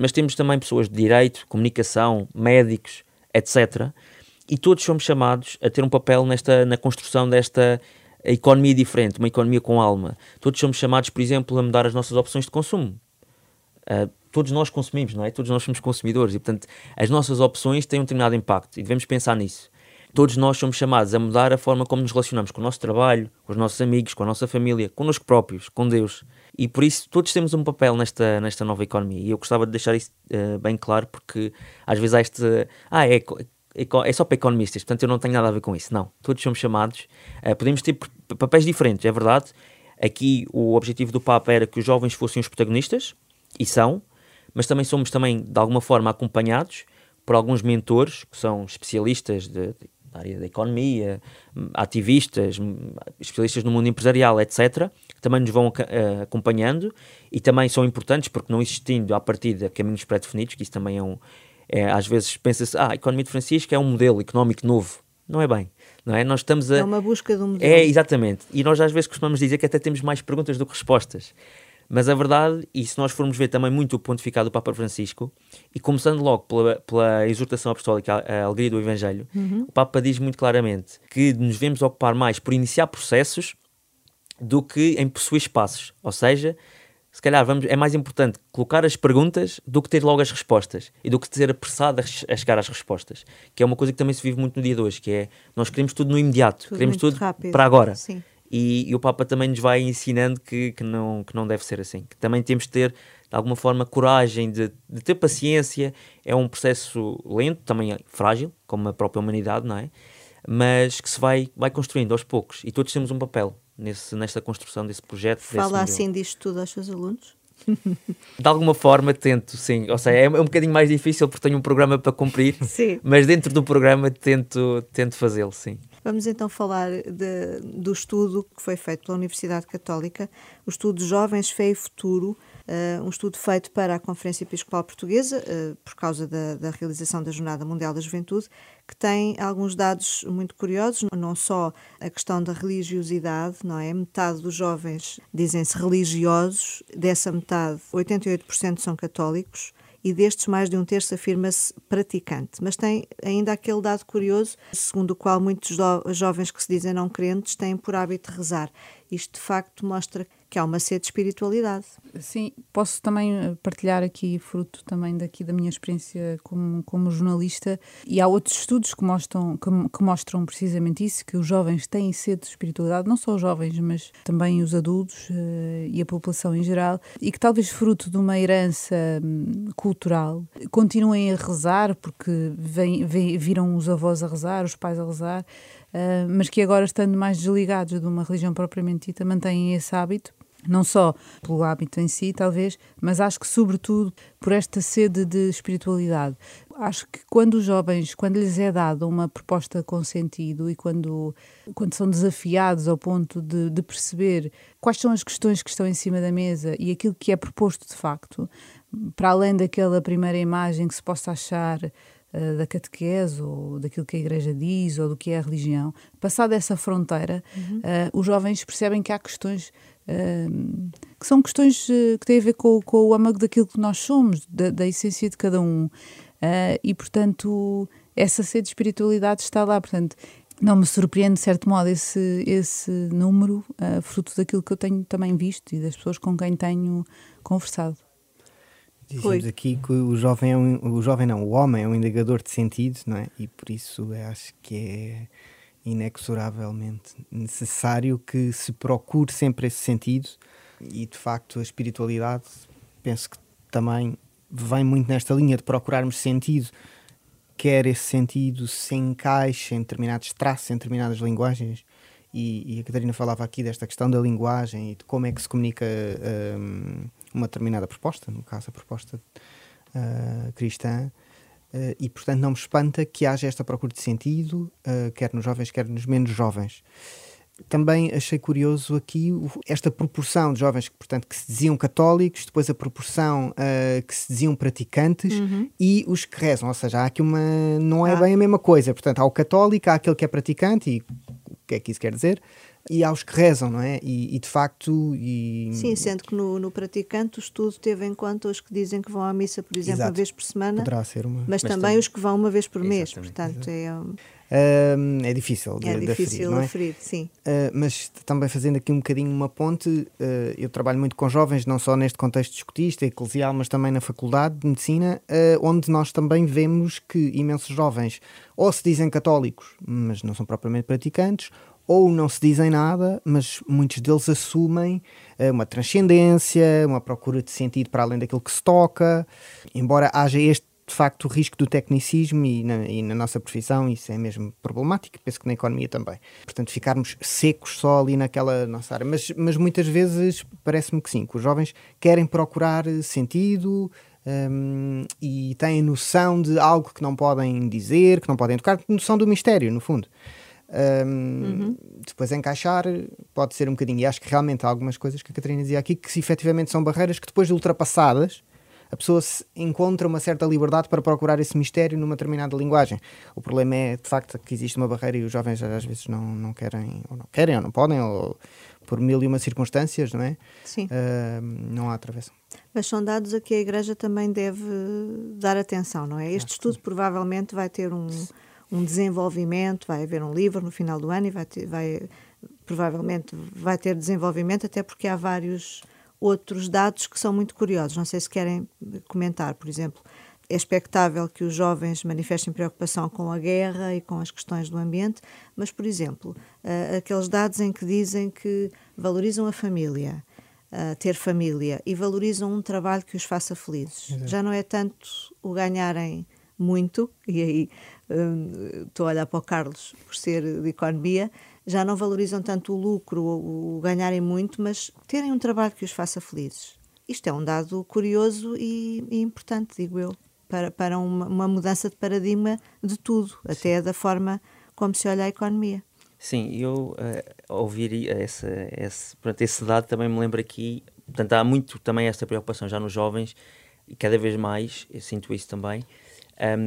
mas temos também pessoas de direito, comunicação, médicos, etc. E todos somos chamados a ter um papel na construção desta economia diferente, uma economia com alma. Todos somos chamados, por exemplo, a mudar as nossas opções de consumo. Todos nós consumimos, não é? Todos nós somos consumidores e, portanto, as nossas opções têm um determinado impacto e devemos pensar nisso. Todos nós somos chamados a mudar a forma como nos relacionamos com o nosso trabalho, com os nossos amigos, com a nossa família, connosco próprios, com Deus. E por isso todos temos um papel nesta nova economia. E eu gostava de deixar isso bem claro, porque às vezes há é só para economistas, portanto eu não tenho nada a ver com isso. Não, todos somos chamados. Podemos ter papéis diferentes, é verdade. Aqui o objetivo do Papa era que os jovens fossem os protagonistas, e são, mas também somos de alguma forma acompanhados por alguns mentores, que são especialistas da área da economia, ativistas, especialistas no mundo empresarial, etc., que também nos vão acompanhando e também são importantes porque, não existindo à partida caminhos pré-definidos, que isso também às vezes pensa-se, a Economia de Francisco é um modelo económico novo. Não é bem, não é? Nós estamos a... É uma busca de um modelo. É, exatamente. E nós às vezes costumamos dizer que até temos mais perguntas do que respostas. Mas a verdade, e se nós formos ver também muito o pontificado do Papa Francisco, e começando logo pela exortação apostólica à alegria do Evangelho, o Papa diz muito claramente que nos devemos ocupar mais por iniciar processos do que em possuir espaços. Ou seja, se calhar é mais importante colocar as perguntas do que ter logo as respostas e do que ser apressado a chegar às respostas, que é uma coisa que também se vive muito no dia de hoje, que é, nós queremos tudo no imediato, queremos tudo rápido, para agora. Sim. E o Papa também nos vai ensinando que não deve ser assim, que também temos de ter, de alguma forma, coragem de ter paciência. É um processo lento, também frágil, como a própria humanidade, não é? Mas que se vai construindo aos poucos, e todos temos um papel nesta construção desse projeto. Fala assim disto tudo aos seus alunos? De alguma forma tento, sim. Ou seja, é um bocadinho mais difícil porque tenho um programa para cumprir, sim. Mas dentro do programa tento fazê-lo, sim. Vamos então falar do estudo que foi feito pela Universidade Católica, o estudo Jovens, Fé e Futuro, um estudo feito para a Conferência Episcopal Portuguesa, por causa da realização da Jornada Mundial da Juventude, que tem alguns dados muito curiosos, não só a questão da religiosidade, não é? Metade dos jovens dizem-se religiosos, dessa metade, 88% são católicos, e destes mais de um terço afirma-se praticante. Mas tem ainda aquele dado curioso, segundo o qual muitos jovens que se dizem não crentes têm por hábito rezar. Isto de facto mostra que há uma sede de espiritualidade. Sim, posso também partilhar aqui, fruto também daqui da minha experiência como jornalista, e há outros estudos que mostram precisamente isso, que os jovens têm sede de espiritualidade, não só os jovens, mas também os adultos e a população em geral, e que talvez fruto de uma herança cultural, continuem a rezar, porque viram os avós a rezar, os pais a rezar, mas que agora, estando mais desligados de uma religião propriamente dita, mantêm esse hábito, não só pelo hábito em si, talvez, mas acho que sobretudo por esta sede de espiritualidade. Acho que quando os jovens, quando lhes é dada uma proposta com sentido e quando são desafiados ao ponto de perceber quais são as questões que estão em cima da mesa e aquilo que é proposto de facto, para além daquela primeira imagem que se possa achar da catequese ou daquilo que a Igreja diz ou do que é a religião, passada essa fronteira, os jovens percebem que há questões que são questões que têm a ver com o âmago daquilo que nós somos, da essência de cada um, e portanto essa sede de espiritualidade está lá. Portanto, não me surpreende de certo modo esse número, fruto daquilo que eu tenho também visto e das pessoas com quem tenho conversado. Dizemos aqui que o jovem o homem é um indicador de sentido, não é? E por isso acho que é inexoravelmente necessário que se procure sempre esse sentido, e de facto a espiritualidade, penso que também vem muito nesta linha de procurarmos sentido, quer esse sentido se encaixe em determinados traços, em determinadas linguagens. E a Catarina falava aqui desta questão da linguagem e de como é que se comunica uma determinada proposta, no caso a proposta cristã, e portanto não me espanta que haja esta procura de sentido, quer nos jovens, quer nos menos jovens. Também achei curioso aqui esta proporção de jovens que se diziam católicos, depois a proporção que se diziam praticantes, e os que rezam, ou seja, há aqui uma... não é bem a mesma coisa. Portanto, há o católico, há aquele que é praticante, e o que é que isso quer dizer? E há os que rezam, não é? E de facto... Sim, sendo que no praticante o estudo teve em conta os que dizem que vão à missa, por exemplo, uma vez por semana. Poderá ser uma... mas também os que vão uma vez por mês, portanto é difícil de aferir, não é? É difícil, sim. Mas também fazendo aqui um bocadinho uma ponte, eu trabalho muito com jovens, não só neste contexto escotista, eclesial, mas também na Faculdade de Medicina, onde nós também vemos que imensos jovens ou se dizem católicos, mas não são propriamente praticantes, ou não se dizem nada, mas muitos deles assumem uma transcendência, uma procura de sentido para além daquilo que se toca, embora haja este, de facto, o risco do tecnicismo, e na nossa profissão isso é mesmo problemático, penso que na economia também. Portanto, ficarmos secos só ali naquela nossa área. Mas muitas vezes parece-me que sim, que os jovens querem procurar sentido, e têm noção de algo que não podem dizer, que não podem tocar, noção do mistério, no fundo. Depois encaixar pode ser um bocadinho, e acho que realmente há algumas coisas que a Catarina dizia aqui que efetivamente são barreiras que depois de ultrapassadas a pessoa se encontra uma certa liberdade para procurar esse mistério numa determinada linguagem. O problema é de facto que existe uma barreira e os jovens às vezes não querem ou não podem, ou por mil e uma circunstâncias, não é? Sim. Não há travessa. Mas são dados a que a Igreja também deve dar atenção, não é? Este estudo provavelmente vai ter um desenvolvimento, vai haver um livro no final do ano e provavelmente vai ter desenvolvimento, até porque há vários outros dados que são muito curiosos. Não sei se querem comentar, por exemplo, é expectável que os jovens manifestem preocupação com a guerra e com as questões do ambiente, mas, por exemplo, aqueles dados em que dizem que valorizam a família, ter família, e valorizam um trabalho que os faça felizes. Exato. Já não é tanto o ganharem muito, e aí estou a olhar para o Carlos por ser de economia, já não valorizam tanto o lucro, o ganharem muito, mas terem um trabalho que os faça felizes. Isto é um dado curioso e importante, digo eu, para uma mudança de paradigma de tudo, sim, até da forma como se olha a economia. Sim, eu ouvir esse dado também me lembra aqui, portanto há muito também esta preocupação já nos jovens, e cada vez mais, eu sinto isso também,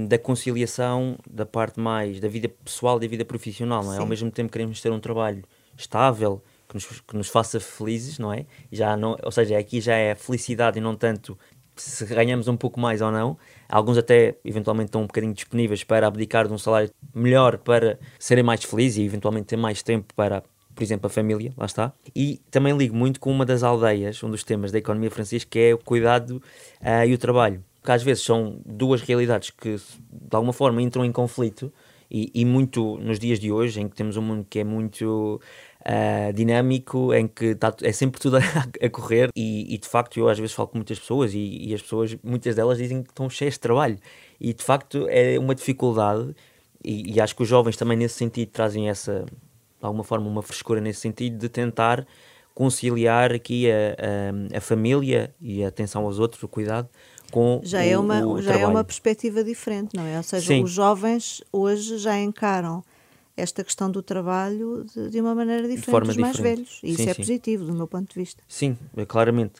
da conciliação da parte mais da vida pessoal e da vida profissional, não é? Sim. Ao mesmo tempo queremos ter um trabalho estável, que nos faça felizes, não é? Já não, ou seja, aqui já é a felicidade e não tanto se ganhamos um pouco mais ou não. Alguns até eventualmente estão um bocadinho disponíveis para abdicar de um salário melhor para serem mais felizes e eventualmente ter mais tempo para, por exemplo, a família, lá está. E também ligo muito com uma das aldeias, um dos temas da economia francesa, que é o cuidado e o trabalho. Porque às vezes são duas realidades que de alguma forma entram em conflito e muito nos dias de hoje, em que temos um mundo que é muito dinâmico, em que é sempre tudo a correr e de facto eu às vezes falo com muitas pessoas e as pessoas, muitas delas dizem que estão cheias de trabalho e de facto é uma dificuldade e acho que os jovens também nesse sentido trazem essa, de alguma forma, uma frescura nesse sentido de tentar conciliar aqui a família e a atenção aos outros, o cuidado com é uma perspectiva diferente, não é? Ou seja, sim, os jovens hoje já encaram esta questão do trabalho de uma maneira diferente dos mais velhos. E sim, isso é positivo, do meu ponto de vista. Sim,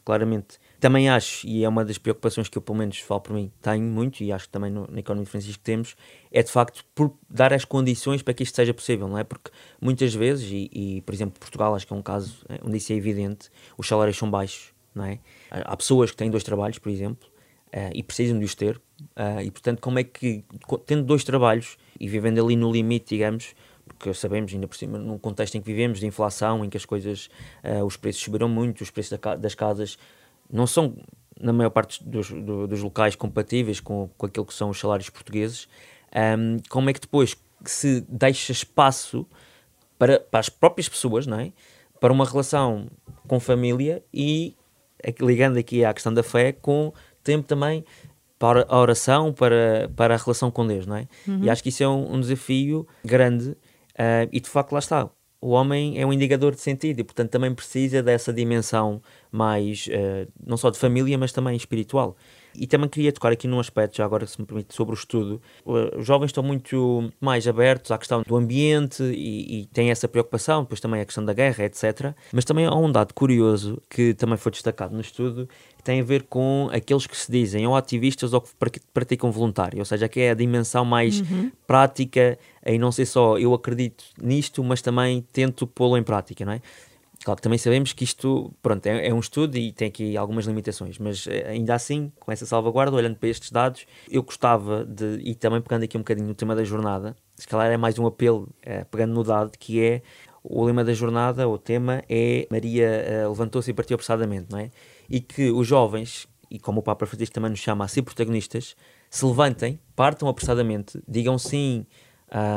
claramente. Também acho, e é uma das preocupações que eu, pelo menos, falo por mim, tenho muito, e acho que também na Economia de Francisco temos, é de facto por dar as condições para que isto seja possível, não é? Porque muitas vezes, e por exemplo, Portugal, acho que é um caso onde isso é evidente, os salários são baixos, não é? Há pessoas que têm dois trabalhos, por exemplo, e precisam de os ter, e portanto, como é que, tendo dois trabalhos e vivendo ali no limite, digamos, porque sabemos, ainda por cima, num contexto em que vivemos, de inflação, em que as coisas, os preços subiram muito, os preços das casas não são, na maior parte dos locais, compatíveis com aquilo que são os salários portugueses, como é que depois se deixa espaço para as próprias pessoas, não é? Para uma relação com família e, ligando aqui à questão da fé, com tempo também para a oração, para a relação com Deus, não é? Uhum. E acho que isso é um desafio grande. E de facto lá está, o homem é um indicador de sentido e portanto também precisa dessa dimensão mais, não só de família, mas também espiritual. E também queria tocar aqui num aspecto, já agora se me permite, sobre o estudo. Os jovens estão muito mais abertos à questão do ambiente e têm essa preocupação, depois também a questão da guerra, etc. Mas também há um dado curioso que também foi destacado no estudo, que tem a ver com aqueles que se dizem ou ativistas ou que praticam voluntário, ou seja, que é a dimensão mais prática. E não sei só, eu acredito nisto, mas também tento pô-lo em prática, não é? Claro que também sabemos que isto, pronto, é um estudo e tem aqui algumas limitações, mas ainda assim, com essa salvaguarda, olhando para estes dados, eu gostava de, e também pegando aqui um bocadinho no tema da jornada, se calhar é mais um apelo, pegando no dado, que é o lema da jornada, o tema é Maria levantou-se e partiu apressadamente, não é? E que os jovens, e como o Papa Francisco também nos chama a ser protagonistas, se levantem, partam apressadamente, digam sim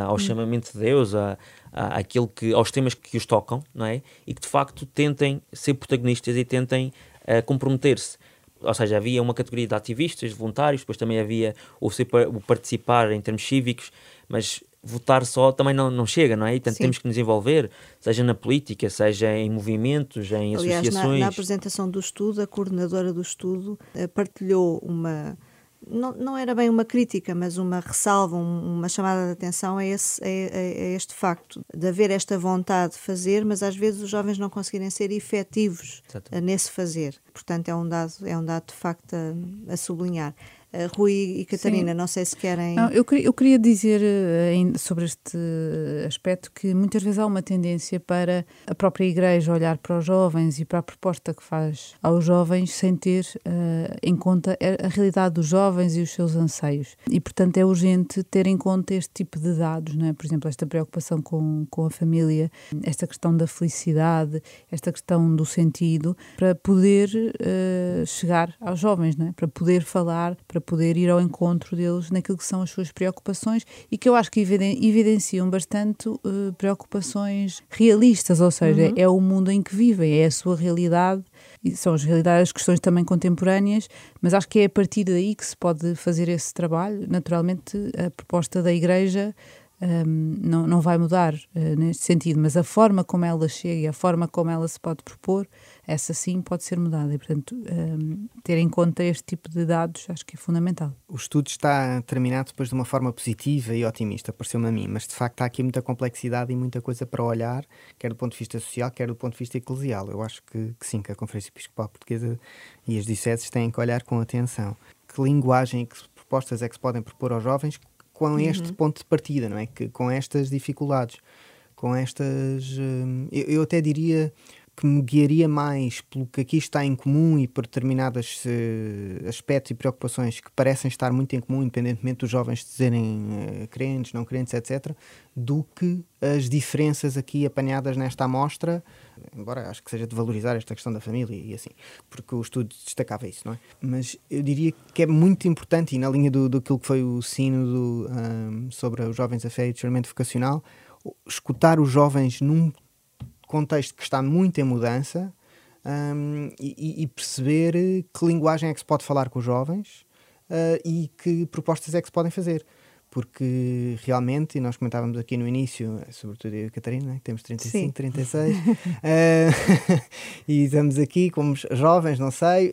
ao chamamento de Deus, àquilo que, aos temas que os tocam, não é? E que de facto tentem ser protagonistas e tentem comprometer-se. Ou seja, havia uma categoria de ativistas, de voluntários, depois também havia o participar em termos cívicos, mas votar só também não chega, não é? Portanto, temos que nos envolver, seja na política, seja em movimentos, em aliás, associações. Na apresentação do estudo, a coordenadora do estudo partilhou uma... Não era bem uma crítica, mas uma ressalva, uma chamada de atenção a este facto de haver esta vontade de fazer, mas às vezes os jovens não conseguirem ser efetivos nesse fazer. Portanto, é um dado de facto a sublinhar. Rui e Catarina, sim, não sei se querem... Não, eu queria dizer sobre este aspecto que muitas vezes há uma tendência para a própria Igreja olhar para os jovens e para a proposta que faz aos jovens sem ter em conta a realidade dos jovens e os seus anseios. E, portanto, é urgente ter em conta este tipo de dados, não é? Por exemplo, esta preocupação com a família, esta questão da felicidade, esta questão do sentido, para poder chegar aos jovens, não é? Para poder falar, para poder ir ao encontro deles naquilo que são as suas preocupações e que eu acho que evidenciam bastante preocupações realistas, ou seja, é o mundo em que vivem, é a sua realidade, e são as realidades, as questões também contemporâneas, mas acho que é a partir daí que se pode fazer esse trabalho. Naturalmente, a proposta da Igreja não vai mudar neste sentido, mas a forma como ela chega e a forma como ela se pode propor, essa sim pode ser mudada e, portanto, ter em conta este tipo de dados acho que é fundamental. O estudo está terminado depois de uma forma positiva e otimista, pareceu-me a mim, mas de facto há aqui muita complexidade e muita coisa para olhar, quer do ponto de vista social, quer do ponto de vista eclesial. Eu acho que sim, que a Conferência Episcopal Portuguesa e as dioceses têm que olhar com atenção. Que linguagem e que propostas é que se podem propor aos jovens com este ponto de partida, não é? Que, com estas dificuldades, com estas... Eu até diria que me guiaria mais pelo que aqui está em comum e por determinados aspectos e preocupações que parecem estar muito em comum, independentemente dos jovens dizerem crentes, não crentes, etc., do que as diferenças aqui apanhadas nesta amostra, embora acho que seja de valorizar esta questão da família e assim, porque o estudo destacava isso, não é? Mas eu diria que é muito importante, e na linha daquilo que foi o sínodo sobre os jovens, a fé e o discernimento vocacional, escutar os jovens num contexto que está muito em mudança e perceber que linguagem é que se pode falar com os jovens e que propostas é que se podem fazer. Porque realmente, e nós comentávamos aqui no início, sobretudo eu e a Catarina, que temos 35, sim, 36, e estamos aqui como jovens, não sei,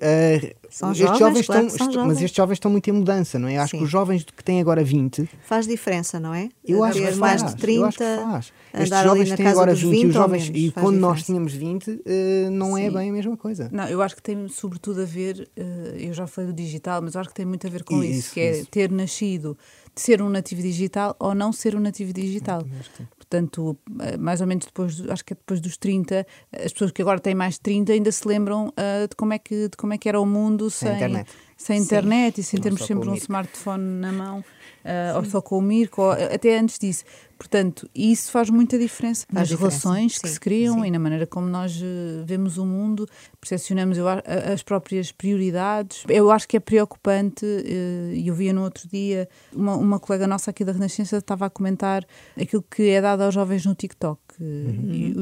mas estes jovens estão muito em mudança, não é? Eu acho, sim, que os jovens que têm agora 20... Faz diferença, não é? Eu acho que mais de 30, eu acho que faz. Estes jovens têm agora 20 e os jovens, e quando nós tínhamos 20, não, sim, é bem a mesma coisa. Não, eu acho que tem sobretudo a ver, eu já falei do digital, mas eu acho que tem muito a ver com isso que é ter nascido... de ser um nativo digital ou não ser um nativo digital. Portanto, mais ou menos depois, acho que é depois dos 30, as pessoas que agora têm mais de 30 ainda se lembram de como é que era o mundo sem internet, sim, e sem termos sempre um smartphone na mão, ou só com o Mirko, ou até antes disso. Portanto, isso faz muita diferença nas relações, sim, que se criam, sim, e na maneira como nós vemos o mundo, percepcionamos as próprias prioridades. Eu acho que é preocupante, e eu via no outro dia, uma colega nossa aqui da Renascença estava a comentar aquilo que é dado aos jovens no TikTok, e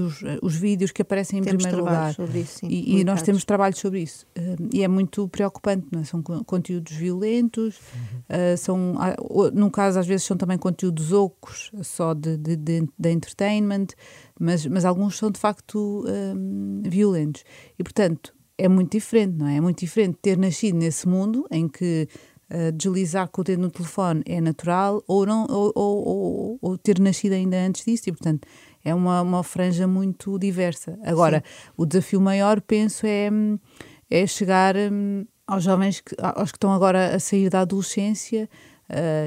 os vídeos que aparecem em primeiro lugar. Sobre isso, sim, e nós temos trabalho sobre isso. E é muito preocupante, não é? São conteúdos violentos, num caso às vezes são também conteúdos ocos, só de entertainment, mas alguns são de facto violentos. E, portanto, é muito diferente, não é? É muito diferente ter nascido nesse mundo em que deslizar com o dedo no telefone é natural ou ter nascido ainda antes disso e, portanto, é uma franja muito diversa. Agora, sim, o desafio maior, penso, é chegar aos jovens, aos que estão agora a sair da adolescência,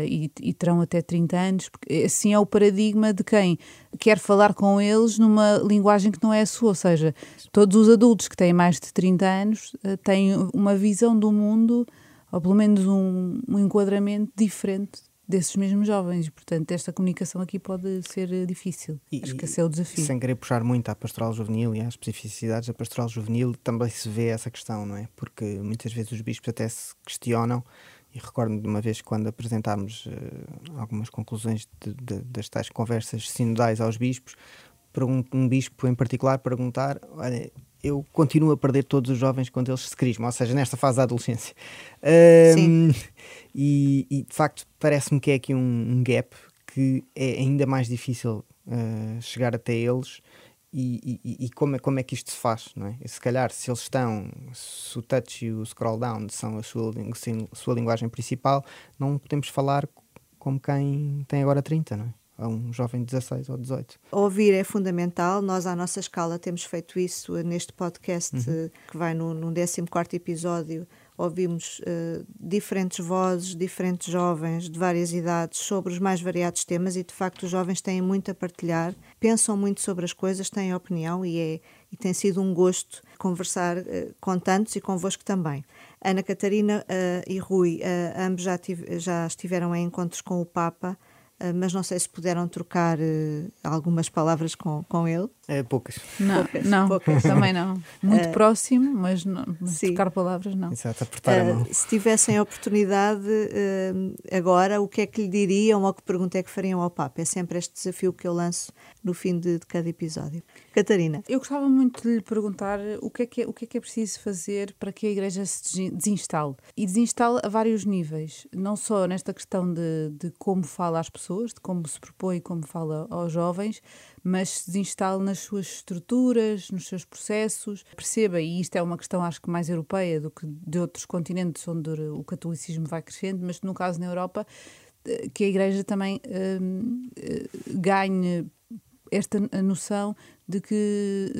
e terão até 30 anos, porque assim é o paradigma de quem quer falar com eles numa linguagem que não é a sua, ou seja, todos os adultos que têm mais de 30 anos têm uma visão do mundo, ou pelo menos um enquadramento diferente desses mesmos jovens, e portanto esta comunicação aqui pode ser difícil, acho que esse é o desafio. Sem querer puxar muito à pastoral juvenil e às especificidades da pastoral juvenil, também se vê essa questão, não é? Porque muitas vezes os bispos até se questionam. E recordo-me de uma vez quando apresentámos algumas conclusões das tais conversas sinodais aos bispos, para um bispo em particular perguntar: olha, eu continuo a perder todos os jovens quando eles se crismam, ou seja, nesta fase da adolescência. Sim. E de facto parece-me que é aqui um gap que é ainda mais difícil chegar até eles. E como é que isto se faz, não é? E se calhar, se eles estão, se o touch e o scroll down são a sua linguagem principal, não podemos falar como quem tem agora 30, não é? A um jovem de 16 ou 18. Ouvir é fundamental. Nós, à nossa escala, temos feito isso neste podcast que vai no 14º episódio, ouvimos diferentes vozes, diferentes jovens de várias idades sobre os mais variados temas e, de facto, os jovens têm muito a partilhar, pensam muito sobre as coisas, têm opinião e tem sido um gosto conversar com tantos e convosco também. Ana Catarina e Rui, ambos já estiveram em encontros com o Papa, mas não sei se puderam trocar algumas palavras com ele. Poucas. Não, poucas. Também não. Muito próximo, mas não, trocar palavras não. Exato, apertar a mão. Se tivessem a oportunidade agora, o que é que lhe diriam ou que pergunta é que fariam ao Papa? É sempre este desafio que eu lanço no fim de cada episódio. Catarina. Eu gostava muito de lhe perguntar o que é preciso fazer para que a Igreja se desinstale. E desinstale a vários níveis. Não só nesta questão de como fala às pessoas, de como se propõe e como fala aos jovens, mas se desinstale nas suas estruturas, nos seus processos. Perceba, e isto é uma questão acho que mais europeia do que de outros continentes onde o catolicismo vai crescendo, mas no caso na Europa, que a Igreja também ganhe esta noção de que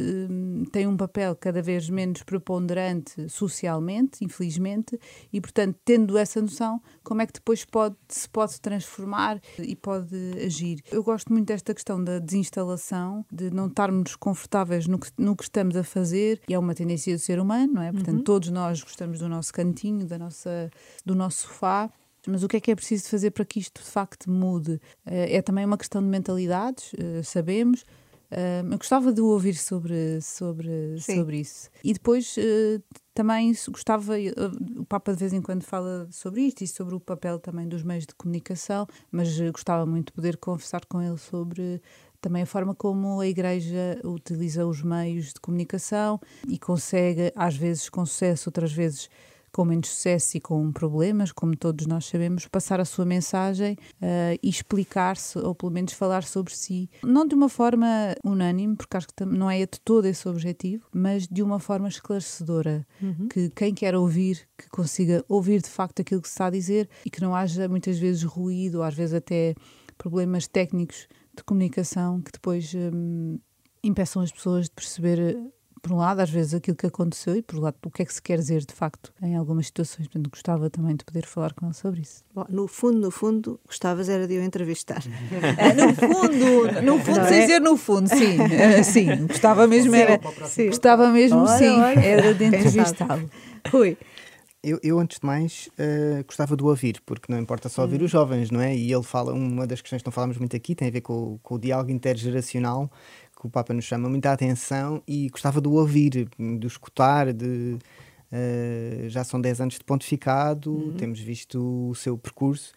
tem um papel cada vez menos preponderante socialmente, infelizmente, e, portanto, tendo essa noção, como é que depois se pode transformar e pode agir? Eu gosto muito desta questão da desinstalação, de não estarmos confortáveis no que estamos a fazer, e é uma tendência do ser humano, não é? Portanto, todos nós gostamos do nosso cantinho, do nosso sofá. Mas o que é preciso fazer para que isto de facto mude? É também uma questão de mentalidades, sabemos. Eu gostava de ouvir sobre isso. E depois também o Papa de vez em quando fala sobre isto e sobre o papel também dos meios de comunicação, mas gostava muito de poder conversar com ele sobre também a forma como a Igreja utiliza os meios de comunicação e consegue, às vezes com sucesso, outras vezes com menos sucesso e com problemas, como todos nós sabemos, passar a sua mensagem e explicar-se, ou pelo menos falar sobre si. Não de uma forma unânime, porque acho que não é de todo esse objetivo, mas de uma forma esclarecedora, que quem quer ouvir, que consiga ouvir de facto aquilo que se está a dizer e que não haja muitas vezes ruído, ou às vezes até problemas técnicos de comunicação que depois impeçam as pessoas de perceber, por um lado, às vezes aquilo que aconteceu e, por outro lado, o que é que se quer dizer, de facto, em algumas situações. Portanto, gostava também de poder falar com ele sobre isso. Bom, no fundo, gostavas era de eu entrevistar. No fundo, sem dizer no fundo, sim. Sim, gostava mesmo, era... Gostava mesmo, sim, era de entrevistá-lo. Rui. Eu, antes de mais, gostava de o ouvir, porque não importa só ouvir os jovens, não é? E ele fala, uma das questões que não falamos muito aqui tem a ver com o diálogo intergeracional, que o Papa nos chama muita atenção, e gostava de o ouvir, de o escutar, já são 10 anos de pontificado, temos visto o seu percurso,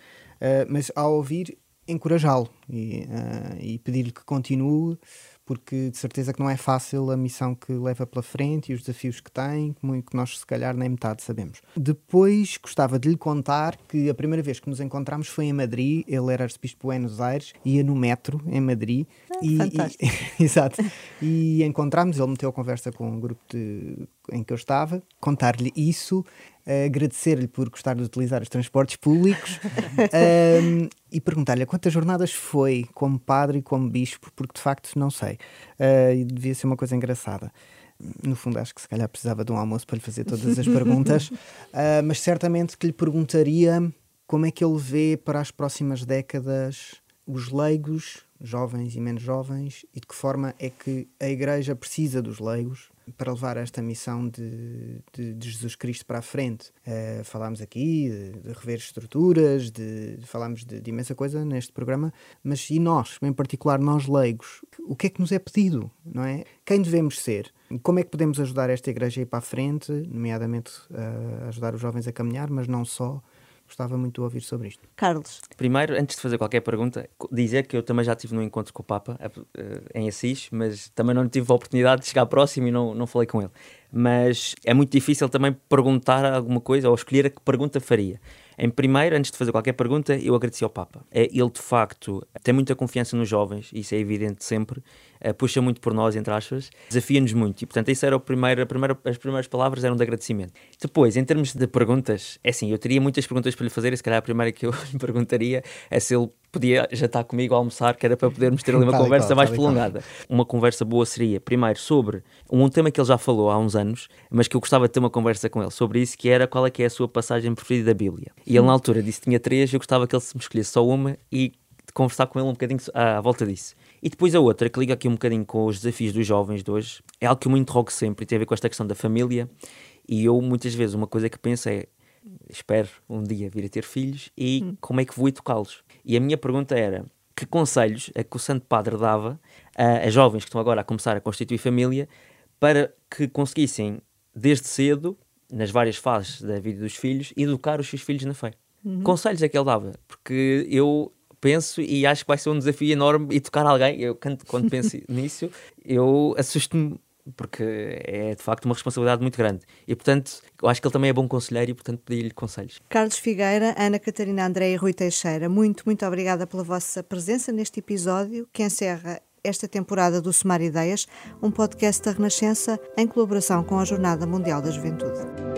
mas ao ouvir, encorajá-lo e pedir-lhe que continue, porque de certeza que não é fácil a missão que leva pela frente e os desafios que tem, que nós se calhar nem metade sabemos. Depois gostava de lhe contar que a primeira vez que nos encontramos foi em Madrid, ele era arcebispo de Buenos Aires, ia no metro em Madrid. Fantástico. Exato. E encontramos, ele meteu a conversa com um grupo em que eu estava, contar-lhe isso, agradecer-lhe por gostar de utilizar os transportes públicos e perguntar-lhe quantas jornadas foi como padre e como bispo, porque de facto não sei, e devia ser uma coisa engraçada. No fundo, acho que se calhar precisava de um almoço para lhe fazer todas as perguntas, mas certamente que lhe perguntaria como é que ele vê para as próximas décadas os leigos, jovens e menos jovens, e de que forma é que a Igreja precisa dos leigos para levar esta missão de Jesus Cristo para a frente. Falámos aqui de rever estruturas, falámos de imensa coisa neste programa, mas e nós, em particular nós leigos, o que é que nos é pedido, não é? Quem devemos ser? Como é que podemos ajudar esta Igreja a ir para a frente, nomeadamente ajudar os jovens a caminhar, mas não só? Gostava muito de ouvir sobre isto. Carlos. Primeiro, antes de fazer qualquer pergunta, dizer que eu também já estive num encontro com o Papa em Assis, mas também não tive a oportunidade de chegar próximo e não falei com ele. Mas é muito difícil também perguntar alguma coisa ou escolher a que pergunta faria. Antes de fazer qualquer pergunta, eu agradeci ao Papa. Ele, de facto, tem muita confiança nos jovens, isso é evidente sempre, puxa muito por nós, entre aspas, desafia-nos muito. E, portanto, isso era as primeiras palavras eram de agradecimento. Depois, em termos de perguntas, eu teria muitas perguntas para lhe fazer, e se calhar a primeira que eu lhe perguntaria é se ele podia jantar comigo, almoçar, que era para podermos ter ali uma conversa mais prolongada. Uma conversa boa seria, primeiro, sobre um tema que ele já falou há uns anos, mas que eu gostava de ter uma conversa com ele sobre isso, que era qual é que é a sua passagem preferida da Bíblia. E ele na altura disse que tinha três, eu gostava que ele me escolhesse só uma e conversar com ele um bocadinho à volta disso. E depois a outra, que liga aqui um bocadinho com os desafios dos jovens de hoje, é algo que eu me interrogo sempre e tem a ver com esta questão da família. E eu muitas vezes uma coisa que penso é, espero um dia vir a ter filhos e como é que vou educá-los? E a minha pergunta era, que conselhos é que o Santo Padre dava a jovens que estão agora a começar a constituir família para que conseguissem, desde cedo, nas várias fases da vida dos filhos, educar os seus filhos na fé? Conselhos é que ele dava? Porque eu penso e acho que vai ser um desafio enorme educar alguém. Eu, quando penso nisso, eu assusto-me, porque é de facto uma responsabilidade muito grande e portanto eu acho que ele também é bom conselheiro e portanto pedi-lhe conselhos. Carlos Figueira, Ana Catarina André e Rui Teixeira, muito obrigada pela vossa presença neste episódio que encerra esta temporada do Sumar Ideias, um podcast da Renascença em colaboração com a Jornada Mundial da Juventude.